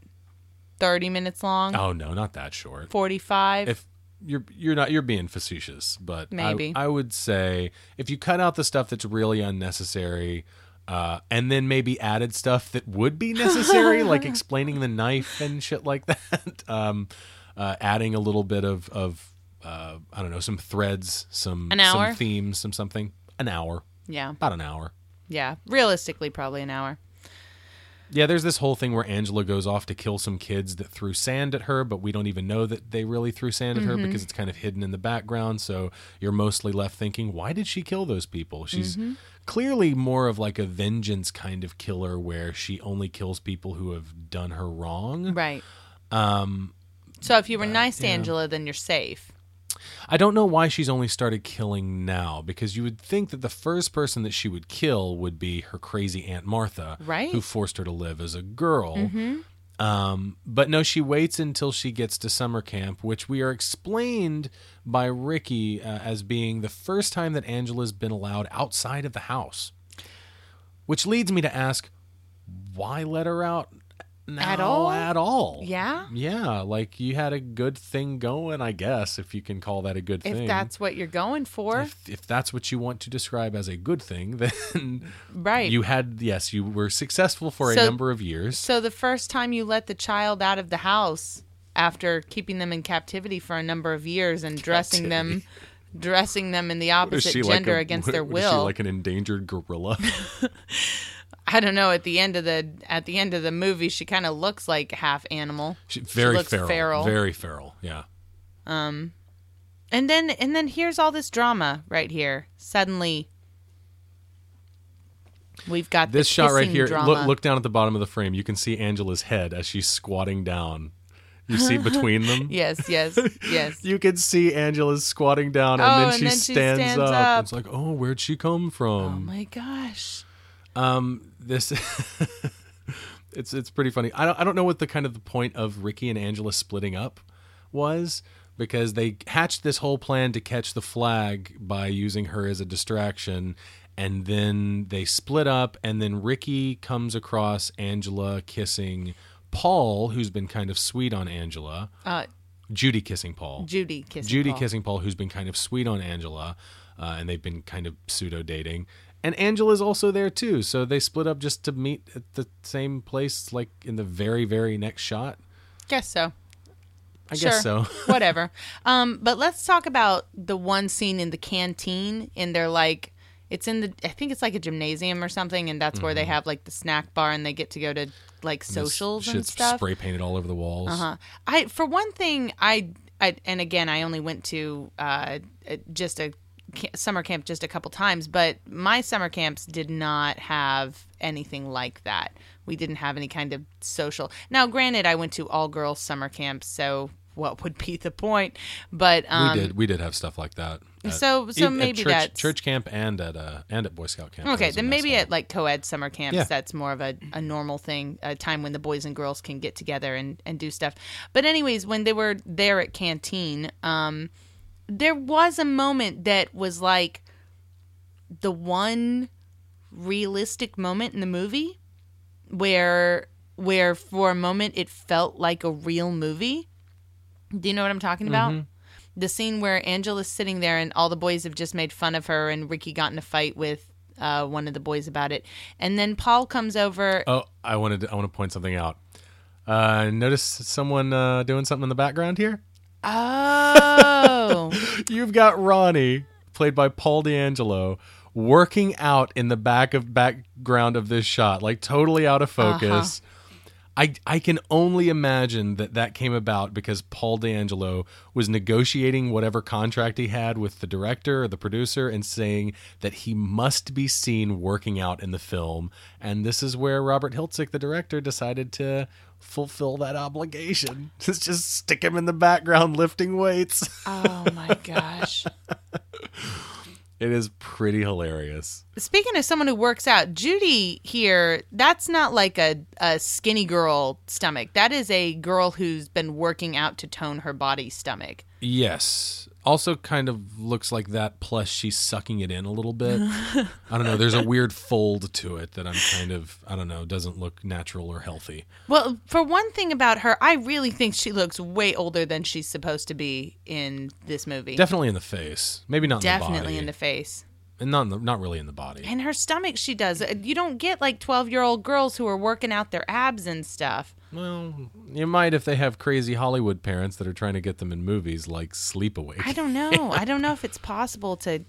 30 minutes long? Oh no, not that short. 45. If you're being facetious, but maybe I would say if you cut out the stuff that's really unnecessary. And then maybe added stuff that would be necessary, like explaining the knife and shit like that. Adding a little bit of I don't know, some threads, some themes, something. An hour. Yeah. About an hour. Yeah. Realistically, probably an hour. Yeah, there's this whole thing where Angela goes off to kill some kids that threw sand at her, but we don't even know that they really threw sand at mm-hmm. her because it's kind of hidden in the background. So you're mostly left thinking, why did she kill those people? She's mm-hmm. clearly more of like a vengeance kind of killer where she only kills people who have done her wrong. Right. So if you were nice to Angela, then you're safe. I don't know why she's only started killing now, because you would think that the first person that she would kill would be her crazy Aunt Martha, right? Who forced her to live as a girl. Mm-hmm. But no, she waits until she gets to summer camp, which we are explained by Ricky as being the first time that Angela's been allowed outside of the house. Which leads me to ask, why let her out? No, at all. Yeah? Yeah, like you had a good thing going, I guess, if you can call that a good thing. If that's what you're going for. If that's what you want to describe as a good thing, then right. You were successful for a number of years. So the first time you let the child out of the house after keeping them in captivity for a number of years and dressing them in the opposite gender against their will. Is she like an endangered gorilla? I don't know. At the end of the movie, she kind of looks like half animal. She looks feral. Very feral. Yeah. And then here's all this drama right here. Suddenly, we've got this shot right here. Look down at the bottom of the frame. You can see Angela's head as she's squatting down. You see between them? Yes. You can see Angela's squatting down, and then she stands up. It's like, oh, where'd she come from? Oh my gosh. It's pretty funny. I don't know what the kind of the point of Ricky and Angela splitting up was, because they hatched this whole plan to catch the flag by using her as a distraction, and then they split up, and then Ricky comes across Angela kissing Paul, who's been kind of sweet on Angela. Judy kissing Paul, who's been kind of sweet on Angela, and they've been kind of pseudo dating. And Angela's also there, too. So they split up just to meet at the same place, like in the very, very next shot. Guess so. I guess so. Whatever. But let's talk about the one scene in the canteen. And they're like, I think it's like a gymnasium or something. And that's mm-hmm. where they have like the snack bar and they get to go to like socials and stuff. Shit's spray painted all over the walls. Uh huh. For one thing, I and again, I only went to just a summer camp just a couple times, but my summer camps did not have anything like that. We didn't have any kind of social. Now, granted, I went to all-girls summer camps, so what would be the point? But we did have stuff like that. So maybe that church camp and at Boy Scout camp. Okay, then maybe at like co-ed summer camps, that's more of a normal thing, a time when the boys and girls can get together and do stuff. But anyways, when they were there at canteen, there was a moment that was like the one realistic moment in the movie where for a moment it felt like a real movie. Do you know what I'm talking about? Mm-hmm. The scene where Angela's sitting there and all the boys have just made fun of her and Ricky got in a fight with one of the boys about it. And then Paul comes over. Oh, I want to point something out. Notice someone doing something in the background here? Oh. You've got Ronnie, played by Paul D'Angelo, working out in the background of this shot, like totally out of focus. Uh-huh. I can only imagine that came about because Paul D'Angelo was negotiating whatever contract he had with the director or the producer and saying that he must be seen working out in the film. And this is where Robert Hiltzik, the director, decided to fulfill that obligation. Just stick him in the background lifting weights. Oh, my gosh. It is pretty hilarious. Speaking of someone who works out, Judy here, that's not like a skinny girl stomach. That is a girl who's been working out to tone her body stomach. Yes. Also kind of looks like that, plus she's sucking it in a little bit. I don't know. There's a weird fold to it that I'm kind of, I don't know, doesn't look natural or healthy. Well, for one thing about her, I really think she looks way older than she's supposed to be in this movie. Definitely in the face. Maybe not in the body. Definitely in the face. And not really in the body. And her stomach, she does. You don't get like 12-year-old girls who are working out their abs and stuff. Well, you might if they have crazy Hollywood parents that are trying to get them in movies like Sleepaway. I don't know. I don't know if it's possible to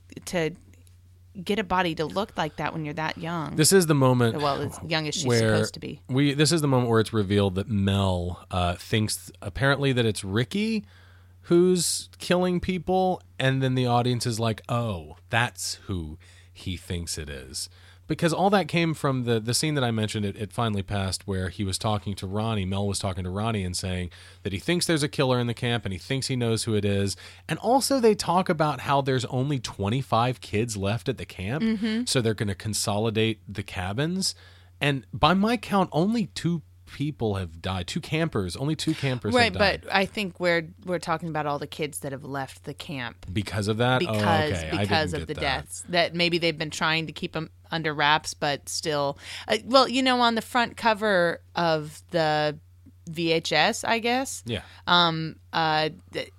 get a body to look like that when you're that young. This is the moment. Well, as young as she's supposed to be. This is the moment where it's revealed that Mel thinks apparently that it's Ricky who's killing people, and then the audience is like, oh, that's who he thinks it is. Because all that came from the scene that I mentioned, it finally passed, where he was talking to Ronnie, Mel was talking to Ronnie and saying that he thinks there's a killer in the camp and he thinks he knows who it is. And also they talk about how there's only 25 kids left at the camp, mm-hmm. so they're going to consolidate the cabins. And by my count, only two campers right, have died. But I think we're talking about all the kids that have left the camp because of that, because of the deaths, that maybe they've been trying to keep them under wraps, but still well, you know, on the front cover of the VHS, I guess,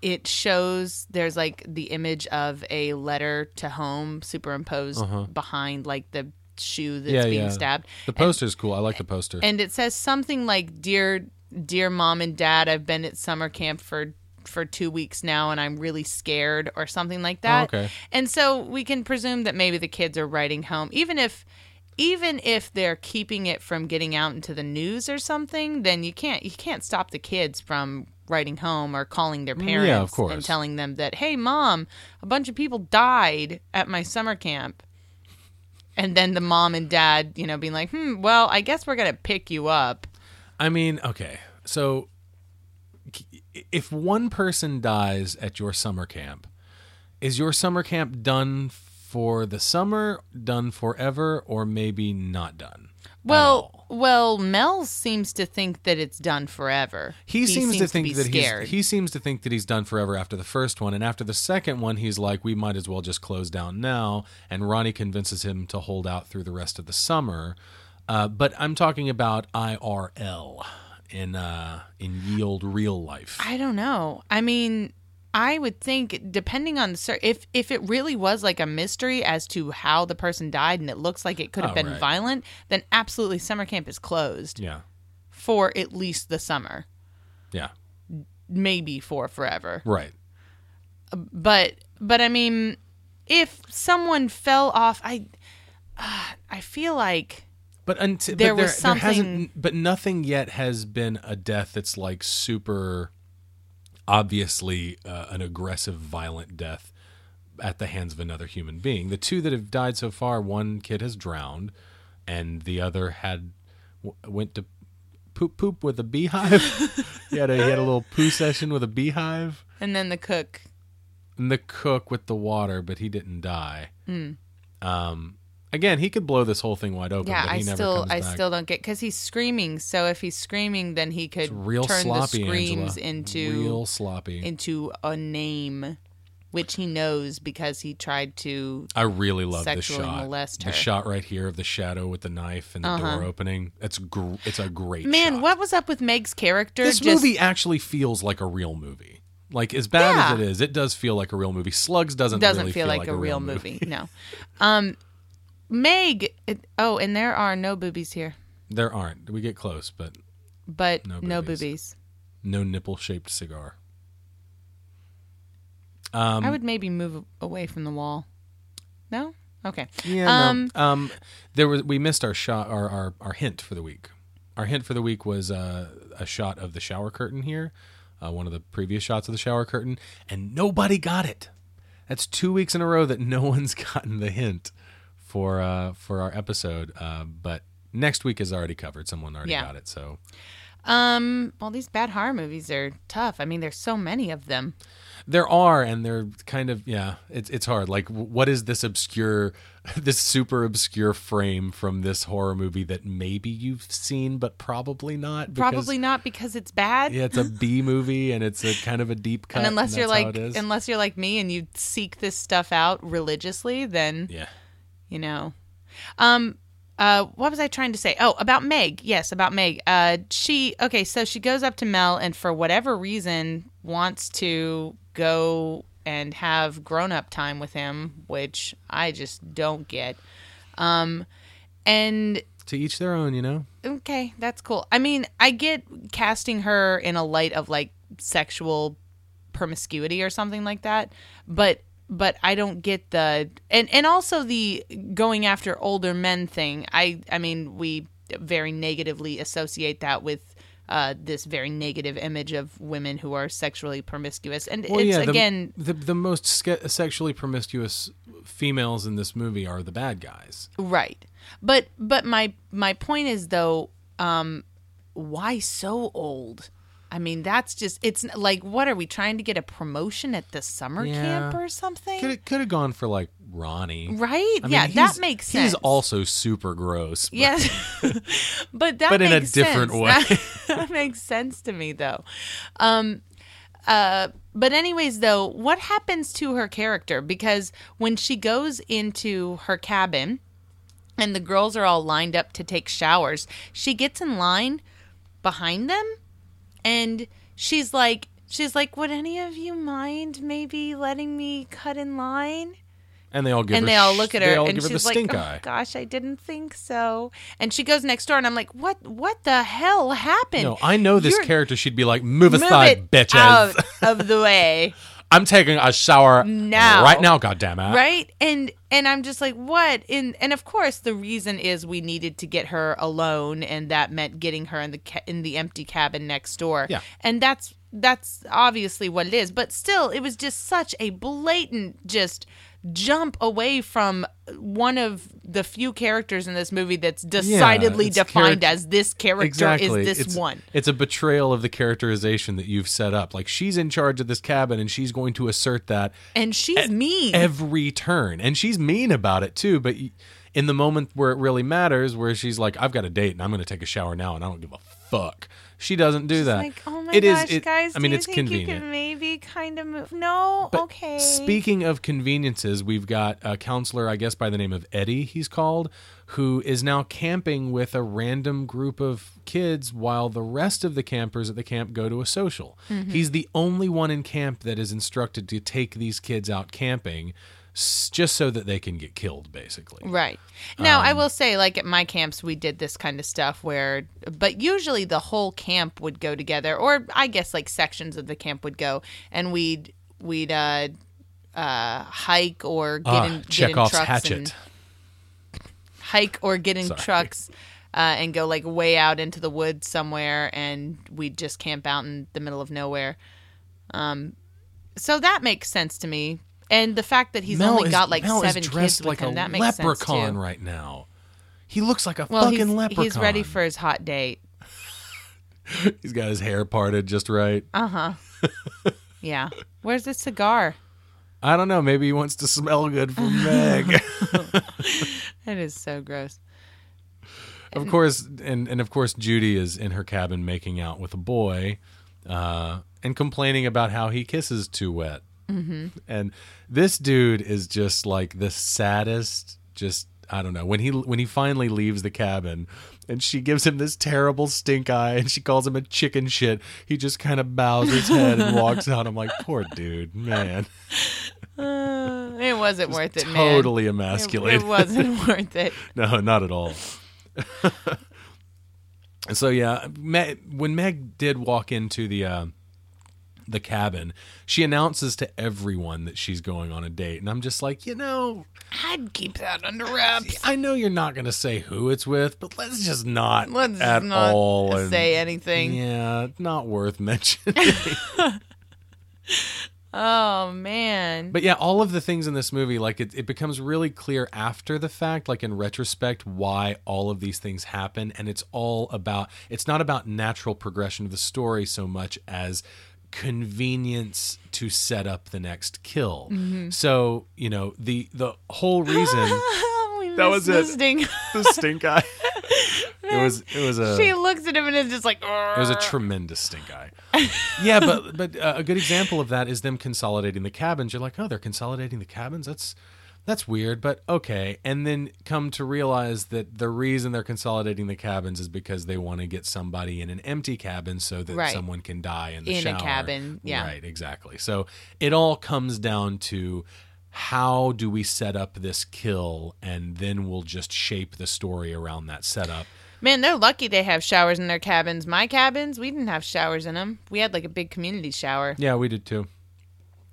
it shows there's like the image of a letter to home superimposed behind like the shoe that's being stabbed. The poster's cool. I like the poster. And it says something like, dear mom and dad, I've been at summer camp for 2 weeks now and I'm really scared, or something like that. Oh, okay. And so we can presume that maybe the kids are writing home. Even if they're keeping it from getting out into the news or something, then you can't stop the kids from writing home or calling their parents of course. And telling them that, hey mom, a bunch of people died at my summer camp. And then the mom and dad, you know, being like, well, I guess we're going to pick you up. I mean, okay. So if one person dies at your summer camp, is your summer camp done for the summer, done forever, or maybe not done? Well, Mel seems to think that it's done forever. He seems to think that he's done forever after the first one, and after the second one, he's like, we might as well just close down now. And Ronnie convinces him to hold out through the rest of the summer. But I'm talking about IRL in ye olde real life. I don't know. I mean, I would think, depending on if it really was like a mystery as to how the person died and it looks like it could have been violent, then absolutely summer camp is closed. Yeah. For at least the summer. Yeah. Maybe for forever. Right. But I mean, if someone fell off, I feel like there was something. But nothing yet has been a death that's like super obviously an aggressive, violent death at the hands of another human being. The two that have died so far, one kid has drowned, and the other had went to poop with a beehive. he had a little poo session with a beehive. And then the cook. And the cook with the water, but he didn't die. Mm. Again, he could blow this whole thing wide open. Yeah, but I still don't get, because he's screaming. So if he's screaming, then he could turn the screams into a name, which he knows because he tried to. I really love this shot. Molest her. The shot right here of the shadow with the knife and the door opening. It's a great shot. Man, what was up with Meg's character? This movie actually feels like a real movie. Like, as bad as it is, it does feel like a real movie. Slugs doesn't really feel like a real movie. No. Meg. And there are no boobies here. There aren't. We get close, but no boobies. No nipple-shaped cigar. I would maybe move away from the wall. No? Okay. Yeah. No. We missed our shot. Our hint for the week. Our hint for the week was a shot of the shower curtain here. One of the previous shots of the shower curtain, and nobody got it. That's 2 weeks in a row that no one's gotten the hint for our episode. But next week is already covered. Someone already got it. So, well, these bad horror movies are tough. I mean, there's so many of them. There are, and they're kind of It's hard. Like, what is this obscure, this super obscure frame from this horror movie that maybe you've seen, but probably not. Probably not because it's bad. Yeah, it's a B movie, and it's a kind of a deep cut. And unless you're like me and you seek this stuff out religiously, then what was I trying to say? Oh, about Meg. Yes, about Meg. So she goes up to Mel and for whatever reason wants to go and have grown-up time with him, which I just don't get. And to each their own, you know? Okay, that's cool. I mean, I get casting her in a light of, like, sexual promiscuity or something like that, but I don't get the and also the going after older men thing. I mean, we very negatively associate that with this very negative image of women who are sexually promiscuous. And again... The most sexually promiscuous females in this movie are the bad guys. Right. But my point is, though, why so old? I mean, that's just... It's like, what are we trying to get a promotion at the summer camp or something? Could have gone for, like, Ronnie. Right? I mean, that makes sense. He's also super gross. But, yes. but in a different way. That makes sense to me, though. But anyways, though, what happens to her character? Because when she goes into her cabin and the girls are all lined up to take showers, she gets in line behind them. And she's like, would any of you mind maybe letting me cut in line? And they all look at her, and she's like, oh, gosh, I didn't think so. And she goes next door, and I'm like, what the hell happened? No, I know this character. She'd be like, move aside, bitches. Out of the way. I'm taking a shower now. Right now, goddammit. Right? And I'm just like, what? And of course, the reason is we needed to get her alone, and that meant getting her in the empty cabin next door. Yeah. And that's obviously what it is. But still, it was just such a blatant jump away from one of the few characters in this movie that's decidedly defined as this character exactly. is this one. It's a betrayal of the characterization that you've set up. Like, she's in charge of this cabin, and she's going to assert that. And she's mean. Every turn. And she's mean about it, too. But in the moment where it really matters, where she's like, I've got a date, and I'm going to take a shower now, and I don't give a fuck. She doesn't do that. Like, oh my gosh, guys, I mean, it's convenient. You can maybe kind of move. No, but okay. Speaking of conveniences, we've got a counselor, I guess by the name of Eddie, he's called, who is now camping with a random group of kids while the rest of the campers at the camp go to a social. Mm-hmm. He's the only one in camp that is instructed to take these kids out camping just so that they can get killed, basically. Right. Now, I will say, like, at my camps, we did this kind of stuff where... But usually the whole camp would go together, or I guess, like, sections of the camp would go, and we'd hike or get in trucks. Chekhov's hatchet. Hike or get in trucks and go, like, way out into the woods somewhere, and we'd just camp out in the middle of nowhere. So that makes sense to me. And the fact that he's only got seven kids with him, that makes sense too. Mel is dressed like a leprechaun right now. He looks like a fucking leprechaun. He's ready for his hot date. He's got his hair parted just right. Uh-huh. Yeah. Where's the cigar? I don't know. Maybe he wants to smell good from Meg. That is so gross. Of course, and of course, Judy is in her cabin making out with a boy, and complaining about how he kisses too wet. Mm-hmm. And this dude is just like the saddest. Just I don't know when he finally leaves the cabin, and she gives him this terrible stink eye, and she calls him a chicken shit. He just kind of bows his head and walks out. I'm like, poor dude, man. It wasn't worth it. Totally emasculated. It wasn't worth it. No, not at all. So yeah, when Meg did walk into the cabin, she announces to everyone that she's going on a date, and I'm just like, you know, I'd keep that under wraps. I know you're not going to say who it's with, but let's just not say anything. Yeah, not worth mentioning. Oh, man. But yeah, all of the things in this movie, like it becomes really clear after the fact, like in retrospect, why all of these things happen. And it's all about, it's not about natural progression of the story so much as convenience to set up the next kill. Mm-hmm. So, you know, the whole reason. That was it. The stink eye. It was. She looks at him and is just like. Argh. It was a tremendous stink eye. Yeah, but a good example of that is them consolidating the cabins. You're like, oh, they're consolidating the cabins. That's weird, but okay. And then come to realize that the reason they're consolidating the cabins is because they want to get somebody in an empty cabin so that someone can die in the shower. In a cabin, yeah. Right, exactly. So it all comes down to. How do we set up this kill, and then we'll just shape the story around that setup. Man, they're lucky they have showers in their cabins. My cabins, we didn't have showers in them. We had like a big community shower. Yeah, we did too.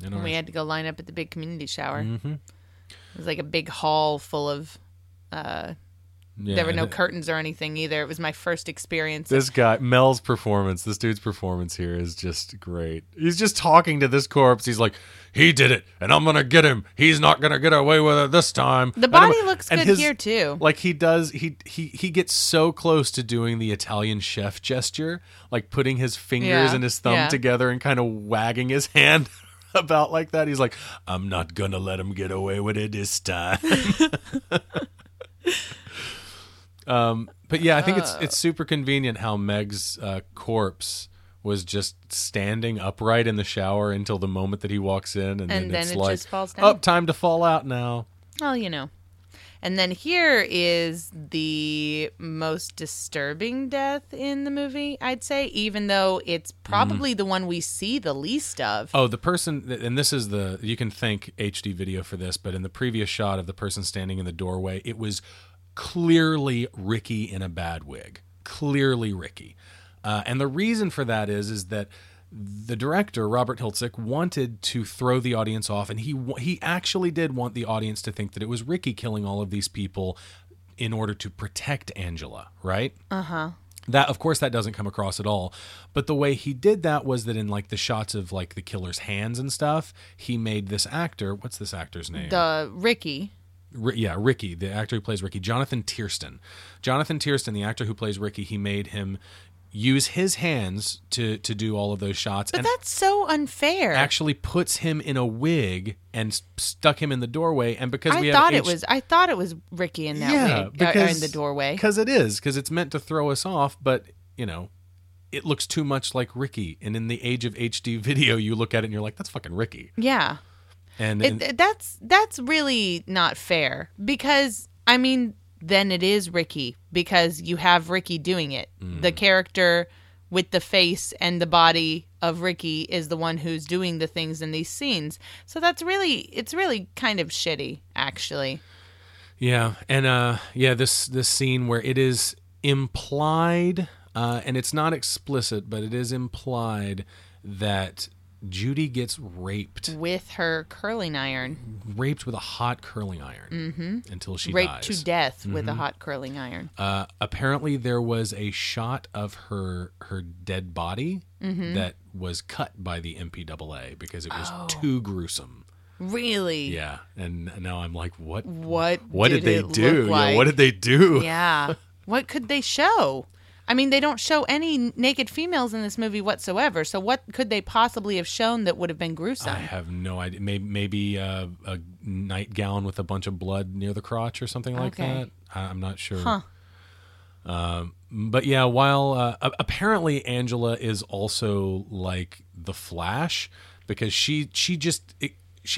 And we had to go line up at the big community shower. Mm-hmm. It was like a big hall full of... there were no curtains or anything either. It was my first experience. This dude's performance here is just great. He's just talking to this corpse. He's like, he did it, and I'm going to get him. He's not going to get away with it this time. The body looks good here too. Like he does, he gets so close to doing the Italian chef gesture, like putting his fingers and his thumb together and kind of wagging his hand about like that. He's like, I'm not going to let him get away with it this time. But yeah, I think it's super convenient how Meg's corpse was just standing upright in the shower until the moment that he walks in, and then it's like, just falls down. Oh, time to fall out now. Well, you know. And then here is the most disturbing death in the movie, I'd say, even though it's probably the one we see the least of. Oh, the person, and this is you can thank HD Video for this, but in the previous shot of the person standing in the doorway, it was clearly Ricky in a bad wig. Clearly Ricky. And the reason for that is that the director, Robert Hiltzik, wanted to throw the audience off, and he actually did want the audience to think that it was Ricky killing all of these people in order to protect Angela, right? Uh-huh. That, of course, that doesn't come across at all. But the way he did that was that in like the shots of like the killer's hands and stuff, he made this actor, what's this actor's name? Ricky, the actor who plays Ricky, Jonathan Tiersten. Jonathan Tiersten, the actor who plays Ricky, he made him use his hands to do all of those shots. But that's so unfair. Actually puts him in a wig and stuck him in the doorway. And because I thought it was Ricky in that wig, or in the doorway. Because it is, because it's meant to throw us off, but, you know, it looks too much like Ricky. And in the age of HD video, you look at it and you're like, that's fucking Ricky. Yeah. And that's really not fair, because I mean then it is Ricky, because you have Ricky doing it. Mm. The character with the face and the body of Ricky is the one who's doing the things in these scenes. So it's really kind of shitty, actually. Yeah, and this scene where it is implied, and it's not explicit, but it is implied that Judy gets raped. With her curling iron. Raped with a hot curling iron. Mm-hmm. Until she dies. Raped to death with a hot curling iron. Apparently there was a shot of her dead body that was cut by the MPAA because it was too gruesome. Really? Yeah. And now I'm like, what did they do? Like? Yeah, what did they do? Yeah. What could they show? I mean, they don't show any naked females in this movie whatsoever. So what could they possibly have shown that would have been gruesome? I have no idea. Maybe a nightgown with a bunch of blood near the crotch or something like that. I'm not sure. Huh. But yeah, while apparently Angela is also like the Flash because she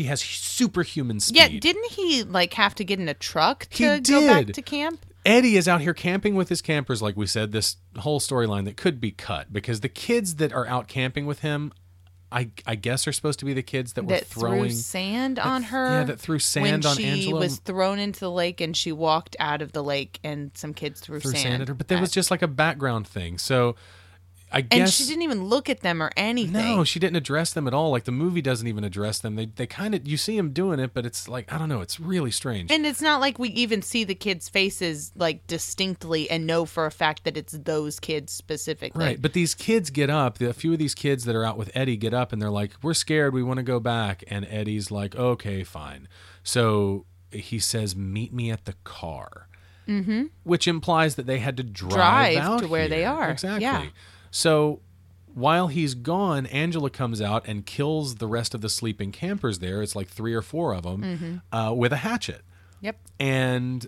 has superhuman speed. Yeah, didn't he like have to get in a truck to go back to camp? Eddie is out here camping with his campers, like we said, this whole storyline that could be cut because the kids that are out camping with him, I guess are supposed to be the kids that were throwing sand on her. Yeah, that threw sand on Angela. She was thrown into the lake and she walked out of the lake and some kids threw sand at her. But that was just like a background thing. So I guess... And she didn't even look at them or anything. No, she didn't address them at all. Like, the movie doesn't even address them. They kind of... You see him doing it, but it's like, I don't know. It's really strange. And it's not like we even see the kids' faces, like, distinctly and know for a fact that it's those kids specifically. Right, but these kids get up. A few of these kids that are out with Eddie get up, and they're like, we're scared. We want to go back. And Eddie's like, okay, fine. So he says, meet me at the car, which implies that they had to drive out to where they are. Exactly. Yeah. So while he's gone, Angela comes out and kills the rest of the sleeping campers there. It's like 3 or 4 of them with a hatchet. Yep. And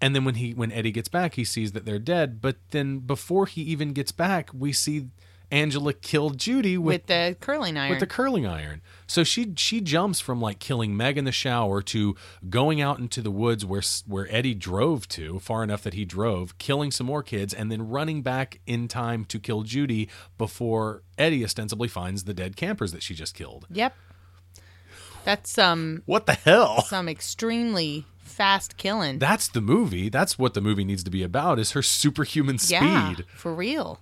then when Eddie gets back, he sees that they're dead. But then before he even gets back, we see Angela kill Judy with the curling iron. With the curling iron. So she jumps from like killing Meg in the shower to going out into the woods where Eddie drove to, far enough that he drove, killing some more kids, and then running back in time to kill Judy before Eddie ostensibly finds the dead campers that she just killed. Yep. That's some... What the hell? Some extremely... fast killing. That's the movie. That's what the movie needs to be about, is her superhuman speed. Yeah, for real.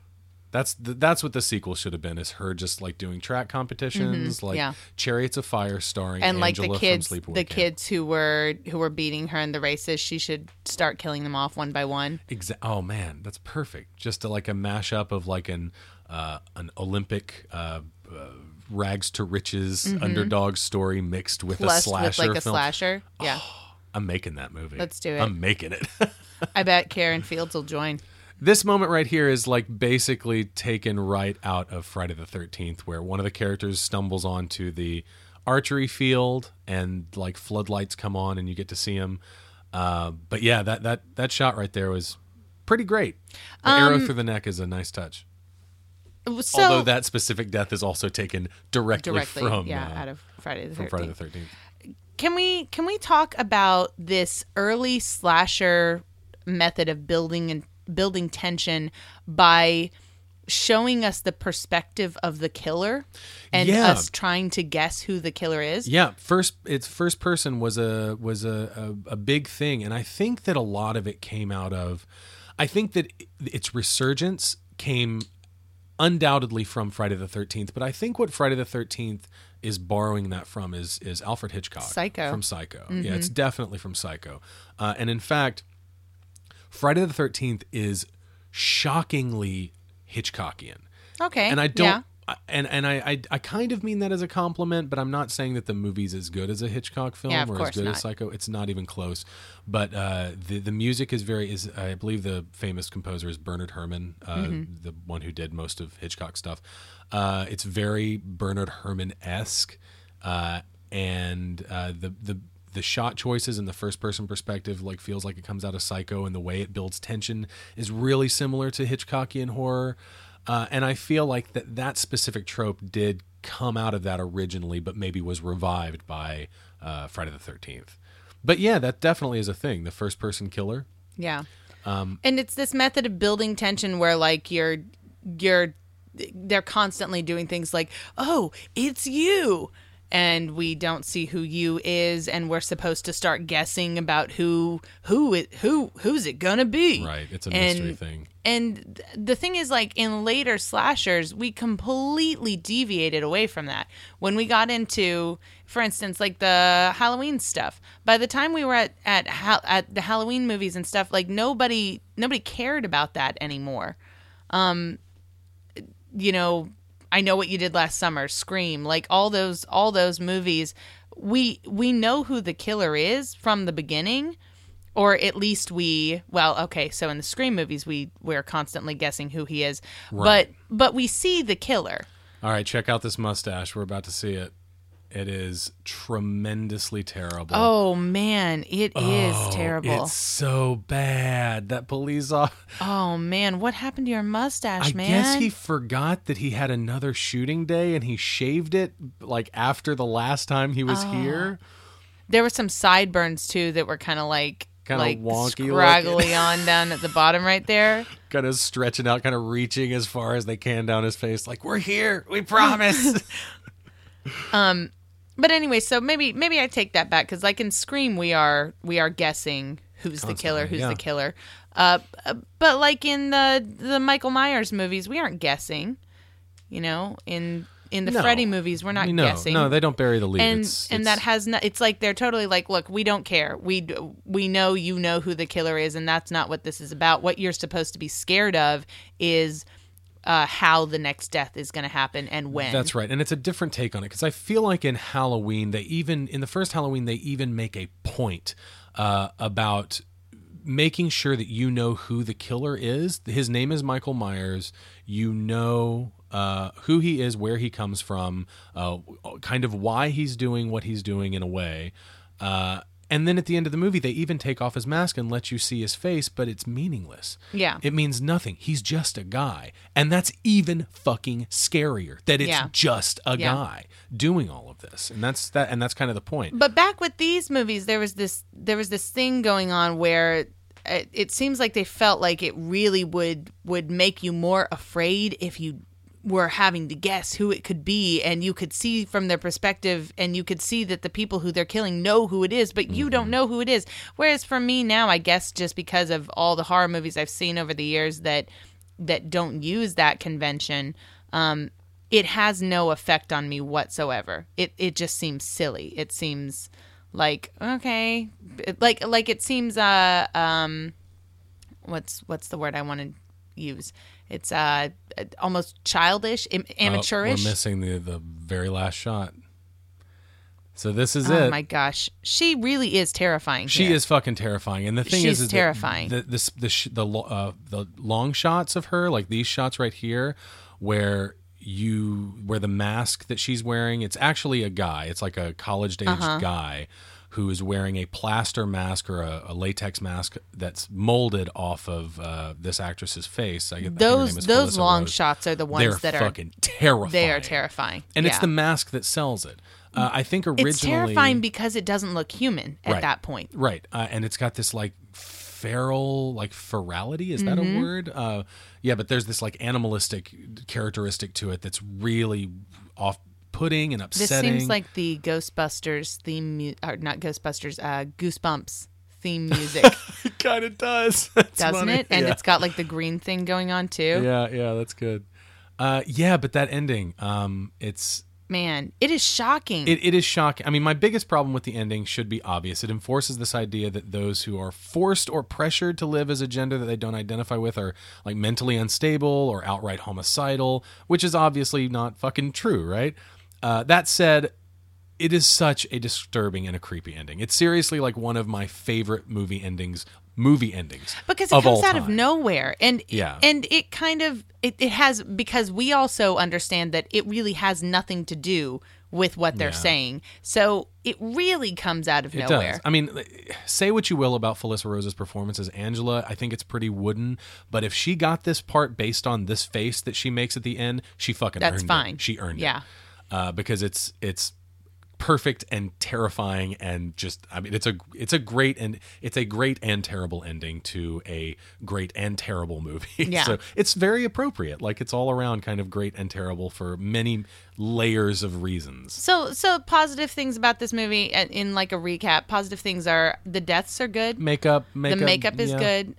That's what the sequel should have been, is her just like doing track competitions, like Chariots of Fire starring and Angela like the kids, from Sleepaway Camp. Kids who were beating her in the races, she should start killing them off one by one. Oh man, that's perfect. Just to, like a mashup of like an Olympic rags to riches underdog story mixed with a slasher. With like a slasher, yeah. Oh, I'm making that movie. Let's do it. I'm making it. I bet Karen Fields will join. This moment right here is like basically taken right out of Friday the 13th, where one of the characters stumbles onto the archery field and like floodlights come on and you get to see him. But yeah, that shot right there was pretty great. The arrow through the neck is a nice touch. So, although that specific death is also taken directly from out of Friday the 13th. From Friday the 13th. Can we talk about this early slasher method of building tension by showing us the perspective of the killer and us trying to guess who the killer is? Yeah, first person was a big thing, and I think that a lot of it came out of, I think that its resurgence came undoubtedly from Friday the 13th, but I think what Friday the 13th is borrowing that from is Alfred Hitchcock. Psycho. From Psycho. Mm-hmm. Yeah, it's definitely from Psycho. And in fact, Friday the 13th is shockingly Hitchcockian. Okay. And I don't... Yeah. I kind of mean that as a compliment, but I'm not saying that the movie's as good as a Hitchcock film or as good as Psycho. It's not even close. But the music is I believe the famous composer is Bernard Herrmann, the one who did most of Hitchcock stuff. It's very Bernard Herrmann-esque, and the shot choices in the first-person perspective like feels like it comes out of Psycho, and the way it builds tension is really similar to Hitchcockian horror. And I feel like that specific trope did come out of that originally, but maybe was revived by Friday the 13th. But yeah, that definitely is a thing. The first-person killer. Yeah. And it's this method of building tension where like they're constantly doing things like, oh, it's you. and we don't see who you is, and we're supposed to start guessing about who's it gonna be. Right, it's a mystery thing. And the thing is, like, in later slashers, we completely deviated away from that. When we got into, for instance, like the Halloween stuff, by the time we were at the Halloween movies and stuff, like nobody cared about that anymore. You know, I Know What You Did Last Summer, Scream, like all those movies, we know who the killer is from the beginning, or at least so in the Scream movies we're constantly guessing who he is, right. but we see the killer. All right, check out this mustache. We're about to see it. It is tremendously terrible. Oh, man. It is terrible. It's so bad. That police officer. Oh, man. What happened to your mustache, man? I guess he forgot that he had another shooting day and he shaved it like after the last time he was here. There were some sideburns, too, that were kind of wonky, scraggly on down at the bottom right there. Kind of stretching out, kind of reaching as far as they can down his face. Like, we're here. We promise. But anyway, so maybe I take that back, because like in Scream, we are guessing who's constantly, the killer, who's the killer. But like in the Michael Myers movies, we aren't guessing. You know, in the Freddy movies, we're not guessing. No, they don't bury the lead. And that has no, it's like they're totally like, look, we don't care. We know you know who the killer is, and that's not what this is about. What you're supposed to be scared of is how the next death is going to happen and when. That's right. And it's a different take on it, because I feel like in Halloween, in the first Halloween, they even make a point about making sure that you know who the killer is. His name is Michael Myers. You know who he is, where he comes from, kind of why he's doing what he's doing in a way. And then at the end of the movie, they even take off his mask and let you see his face, but it's meaningless. Yeah. It means nothing. He's just a guy. And that's even fucking scarier, that it's just a guy doing all of this. And that's that, and that's kind of the point. But back with these movies, there was this thing going on where it seems like they felt like it really would make you more afraid if you were having to guess who it could be, and you could see from their perspective, and you could see that the people who they're killing know who it is, but you don't know who it is. Whereas for me now, I guess just because of all the horror movies I've seen over the years that don't use that convention, it has no effect on me whatsoever. It just seems silly. It seems like, okay, like it seems what's the word I want to use? It's almost childish, amateurish. We're missing the very last shot. So this is it. Oh my gosh, she really is terrifying. She is fucking terrifying, and the thing is terrifying. The long shots of her, like these shots right here, where the mask that she's wearing, it's actually a guy. It's like a college-aged guy who is wearing a plaster mask or a latex mask that's molded off of this actress's face. Those long shots are the ones that are fucking terrifying. They are terrifying, and it's the mask that sells it. I think originally it's terrifying because it doesn't look human at that point, right? And it's got this like feral, like ferality. Is that a word? Yeah, but there's this like animalistic characteristic to it that's really off. Putting and upsetting. This seems like the Ghostbusters theme, or not Ghostbusters, Goosebumps theme music. It kind of does. That's doesn't funny. It? And it's got like the green thing going on too. Yeah, that's good. But that ending, it's... Man, it is shocking. It is shocking. I mean, my biggest problem with the ending should be obvious. It enforces this idea that those who are forced or pressured to live as a gender that they don't identify with are like mentally unstable or outright homicidal, which is obviously not fucking true, right? That said, it is such a disturbing and a creepy ending. It's seriously like one of my favorite movie endings. Because it comes out of nowhere. And it kind of, it has, because we also understand that it really has nothing to do with what they're saying. So it really comes out of nowhere. It does. I mean, say what you will about Felissa Rose's performance as Angela. I think it's pretty wooden. But if she got this part based on this face that she makes at the end, she fucking earned it. That's fine. She earned it. Yeah. Because it's perfect and terrifying and just, I mean, it's a great and terrible ending to a great and terrible movie. Yeah. So it's very appropriate. Like, it's all around kind of great and terrible for many layers of reasons. So positive things about this movie, in like a recap, positive things are the deaths are good. Makeup. The makeup is good.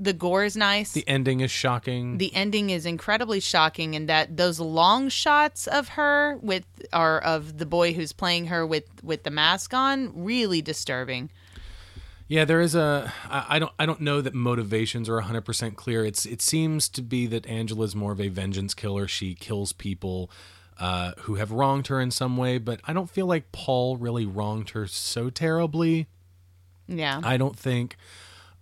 The gore is nice. The ending is shocking. The ending is incredibly shocking, and that those long shots of her of the boy who's playing her with the mask on, really disturbing. Yeah, there is I don't know that motivations are 100% clear. It seems to be that Angela's more of a vengeance killer. She kills people who have wronged her in some way, but I don't feel like Paul really wronged her so terribly. Yeah. I don't think.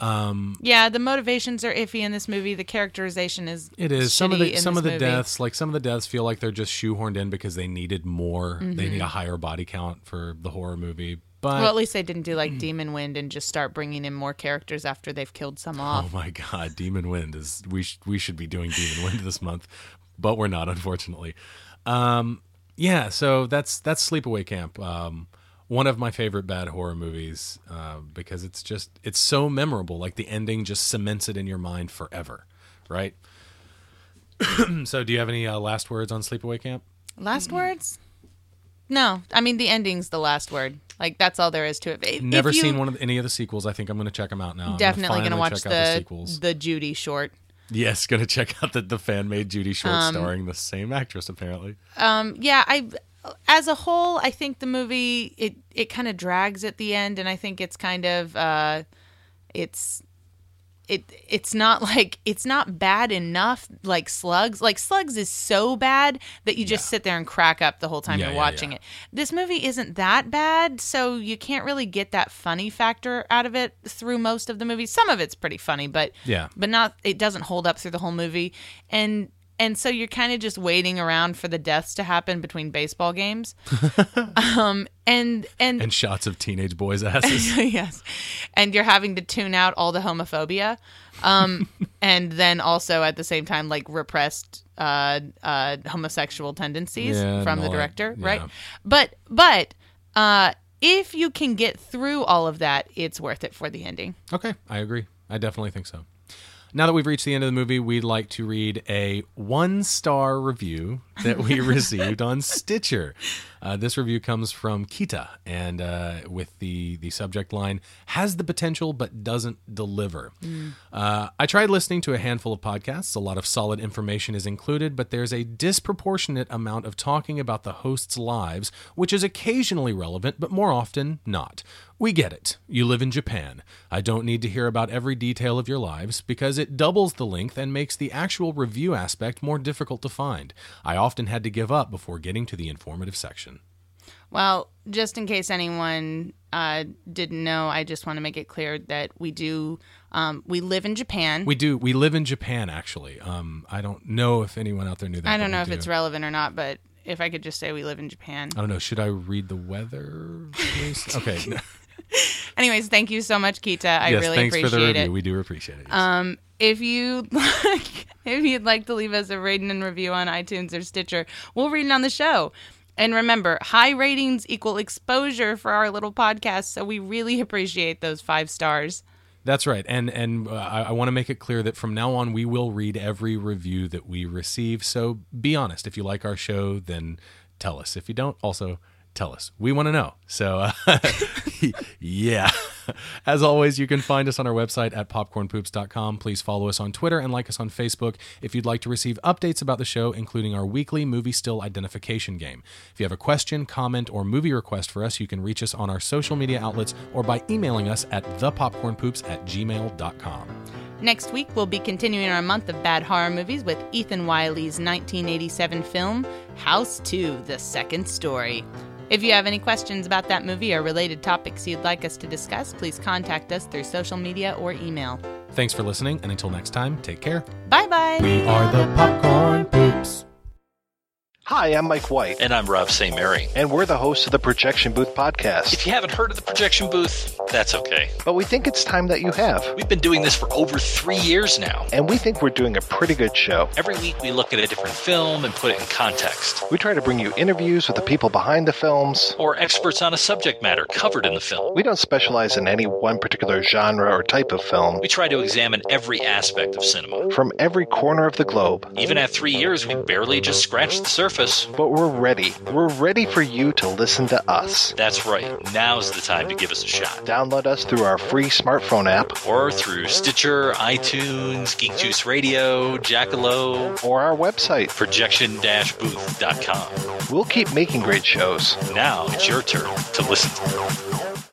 The motivations are iffy in this movie. The characterization is some of the deaths, like some of the deaths feel like they're just shoehorned in because they needed more. Mm-hmm. They need a higher body count for the horror movie. But at least they didn't do like Demon Wind and just start bringing in more characters after they've killed some off. Oh my God, Demon Wind is we should be doing Demon Wind this month, but we're not, unfortunately. So that's Sleepaway Camp. One of my favorite bad horror movies because it's so memorable. Like, the ending just cements it in your mind forever, right? So do you have any last words on Sleepaway Camp? Last words? No. I mean, the ending's the last word. Like, that's all there is to it. Never seen any of the sequels. I think I'm going to check them out now. Definitely going to watch the Judy short. Yes, going to check out the fan-made Judy short starring the same actress, apparently. As a whole, I think the movie, it kind of drags at the end, and I think it's kind of, it's not bad enough. Like Slugs. Like, Slugs is so bad that you just sit there and crack up the whole time you're watching it. This movie isn't that bad, so you can't really get that funny factor out of it through most of the movie. Some of it's pretty funny, but it doesn't hold up through the whole movie. And so you're kind of just waiting around for the deaths to happen between baseball games, and shots of teenage boys' asses. Yes, and you're having to tune out all the homophobia, and then also at the same time like repressed homosexual tendencies from the director, right? But if you can get through all of that, it's worth it for the ending. Okay, I agree. I definitely think so. Now that we've reached the end of the movie, we'd like to read a 1-star review that we received on Stitcher. This review comes from Kita, and with the subject line, has the potential but doesn't deliver. Mm. I tried listening to a handful of podcasts. A lot of solid information is included, but there's a disproportionate amount of talking about the hosts' lives, which is occasionally relevant, but more often not. We get it. You live in Japan. I don't need to hear about every detail of your lives because it doubles the length and makes the actual review aspect more difficult to find. I often had to give up before getting to the informative section. Well, just in case anyone didn't know, I just want to make it clear that we do. We live in Japan. We do. We live in Japan, actually. I don't know if anyone out there knew that. I don't know if it's relevant or not, but if I could just say we live in Japan. I don't know. Should I read the weather? Okay. Anyways, thank you so much, Kita. I really appreciate it. Yes, thanks for the review. We do appreciate it. Yes. If you'd like to leave us a rating and review on iTunes or Stitcher, we'll read it on the show. And remember, high ratings equal exposure for our little podcast, so we really appreciate those 5 stars. That's right. And I want to make it clear that from now on, we will read every review that we receive. So be honest. If you like our show, then tell us. If you don't, also tell us. We want to know. So, yeah. As always, you can find us on our website at popcornpoops.com. Please follow us on Twitter and like us on Facebook if you'd like to receive updates about the show, including our weekly movie still identification game. If you have a question, comment, or movie request for us, you can reach us on our social media outlets or by emailing us at thepopcornpoops@gmail.com. Next week, we'll be continuing our month of bad horror movies with Ethan Wiley's 1987 film, House Two: The Second Story. If you have any questions about that movie or related topics you'd like us to discuss, please contact us through social media or email. Thanks for listening, and until next time, take care. Bye-bye. We are the Popcorn Poops. Hi, I'm Mike White. And I'm Rob St. Mary. And we're the hosts of the Projection Booth Podcast. If you haven't heard of the Projection Booth, that's okay. But we think it's time that you have. We've been doing this for over 3 years now. And we think we're doing a pretty good show. Every week we look at a different film and put it in context. We try to bring you interviews with the people behind the films. Or experts on a subject matter covered in the film. We don't specialize in any one particular genre or type of film. We try to examine every aspect of cinema. From every corner of the globe. Even at 3 years, we barely just scratched the surface. But we're ready. We're ready for you to listen to us. That's right. Now's the time to give us a shot. Download us through our free smartphone app. Or through Stitcher, iTunes, Geek Juice Radio, Jackalope. Or our website. Projection-booth.com. We'll keep making great shows. Now it's your turn to listen to them.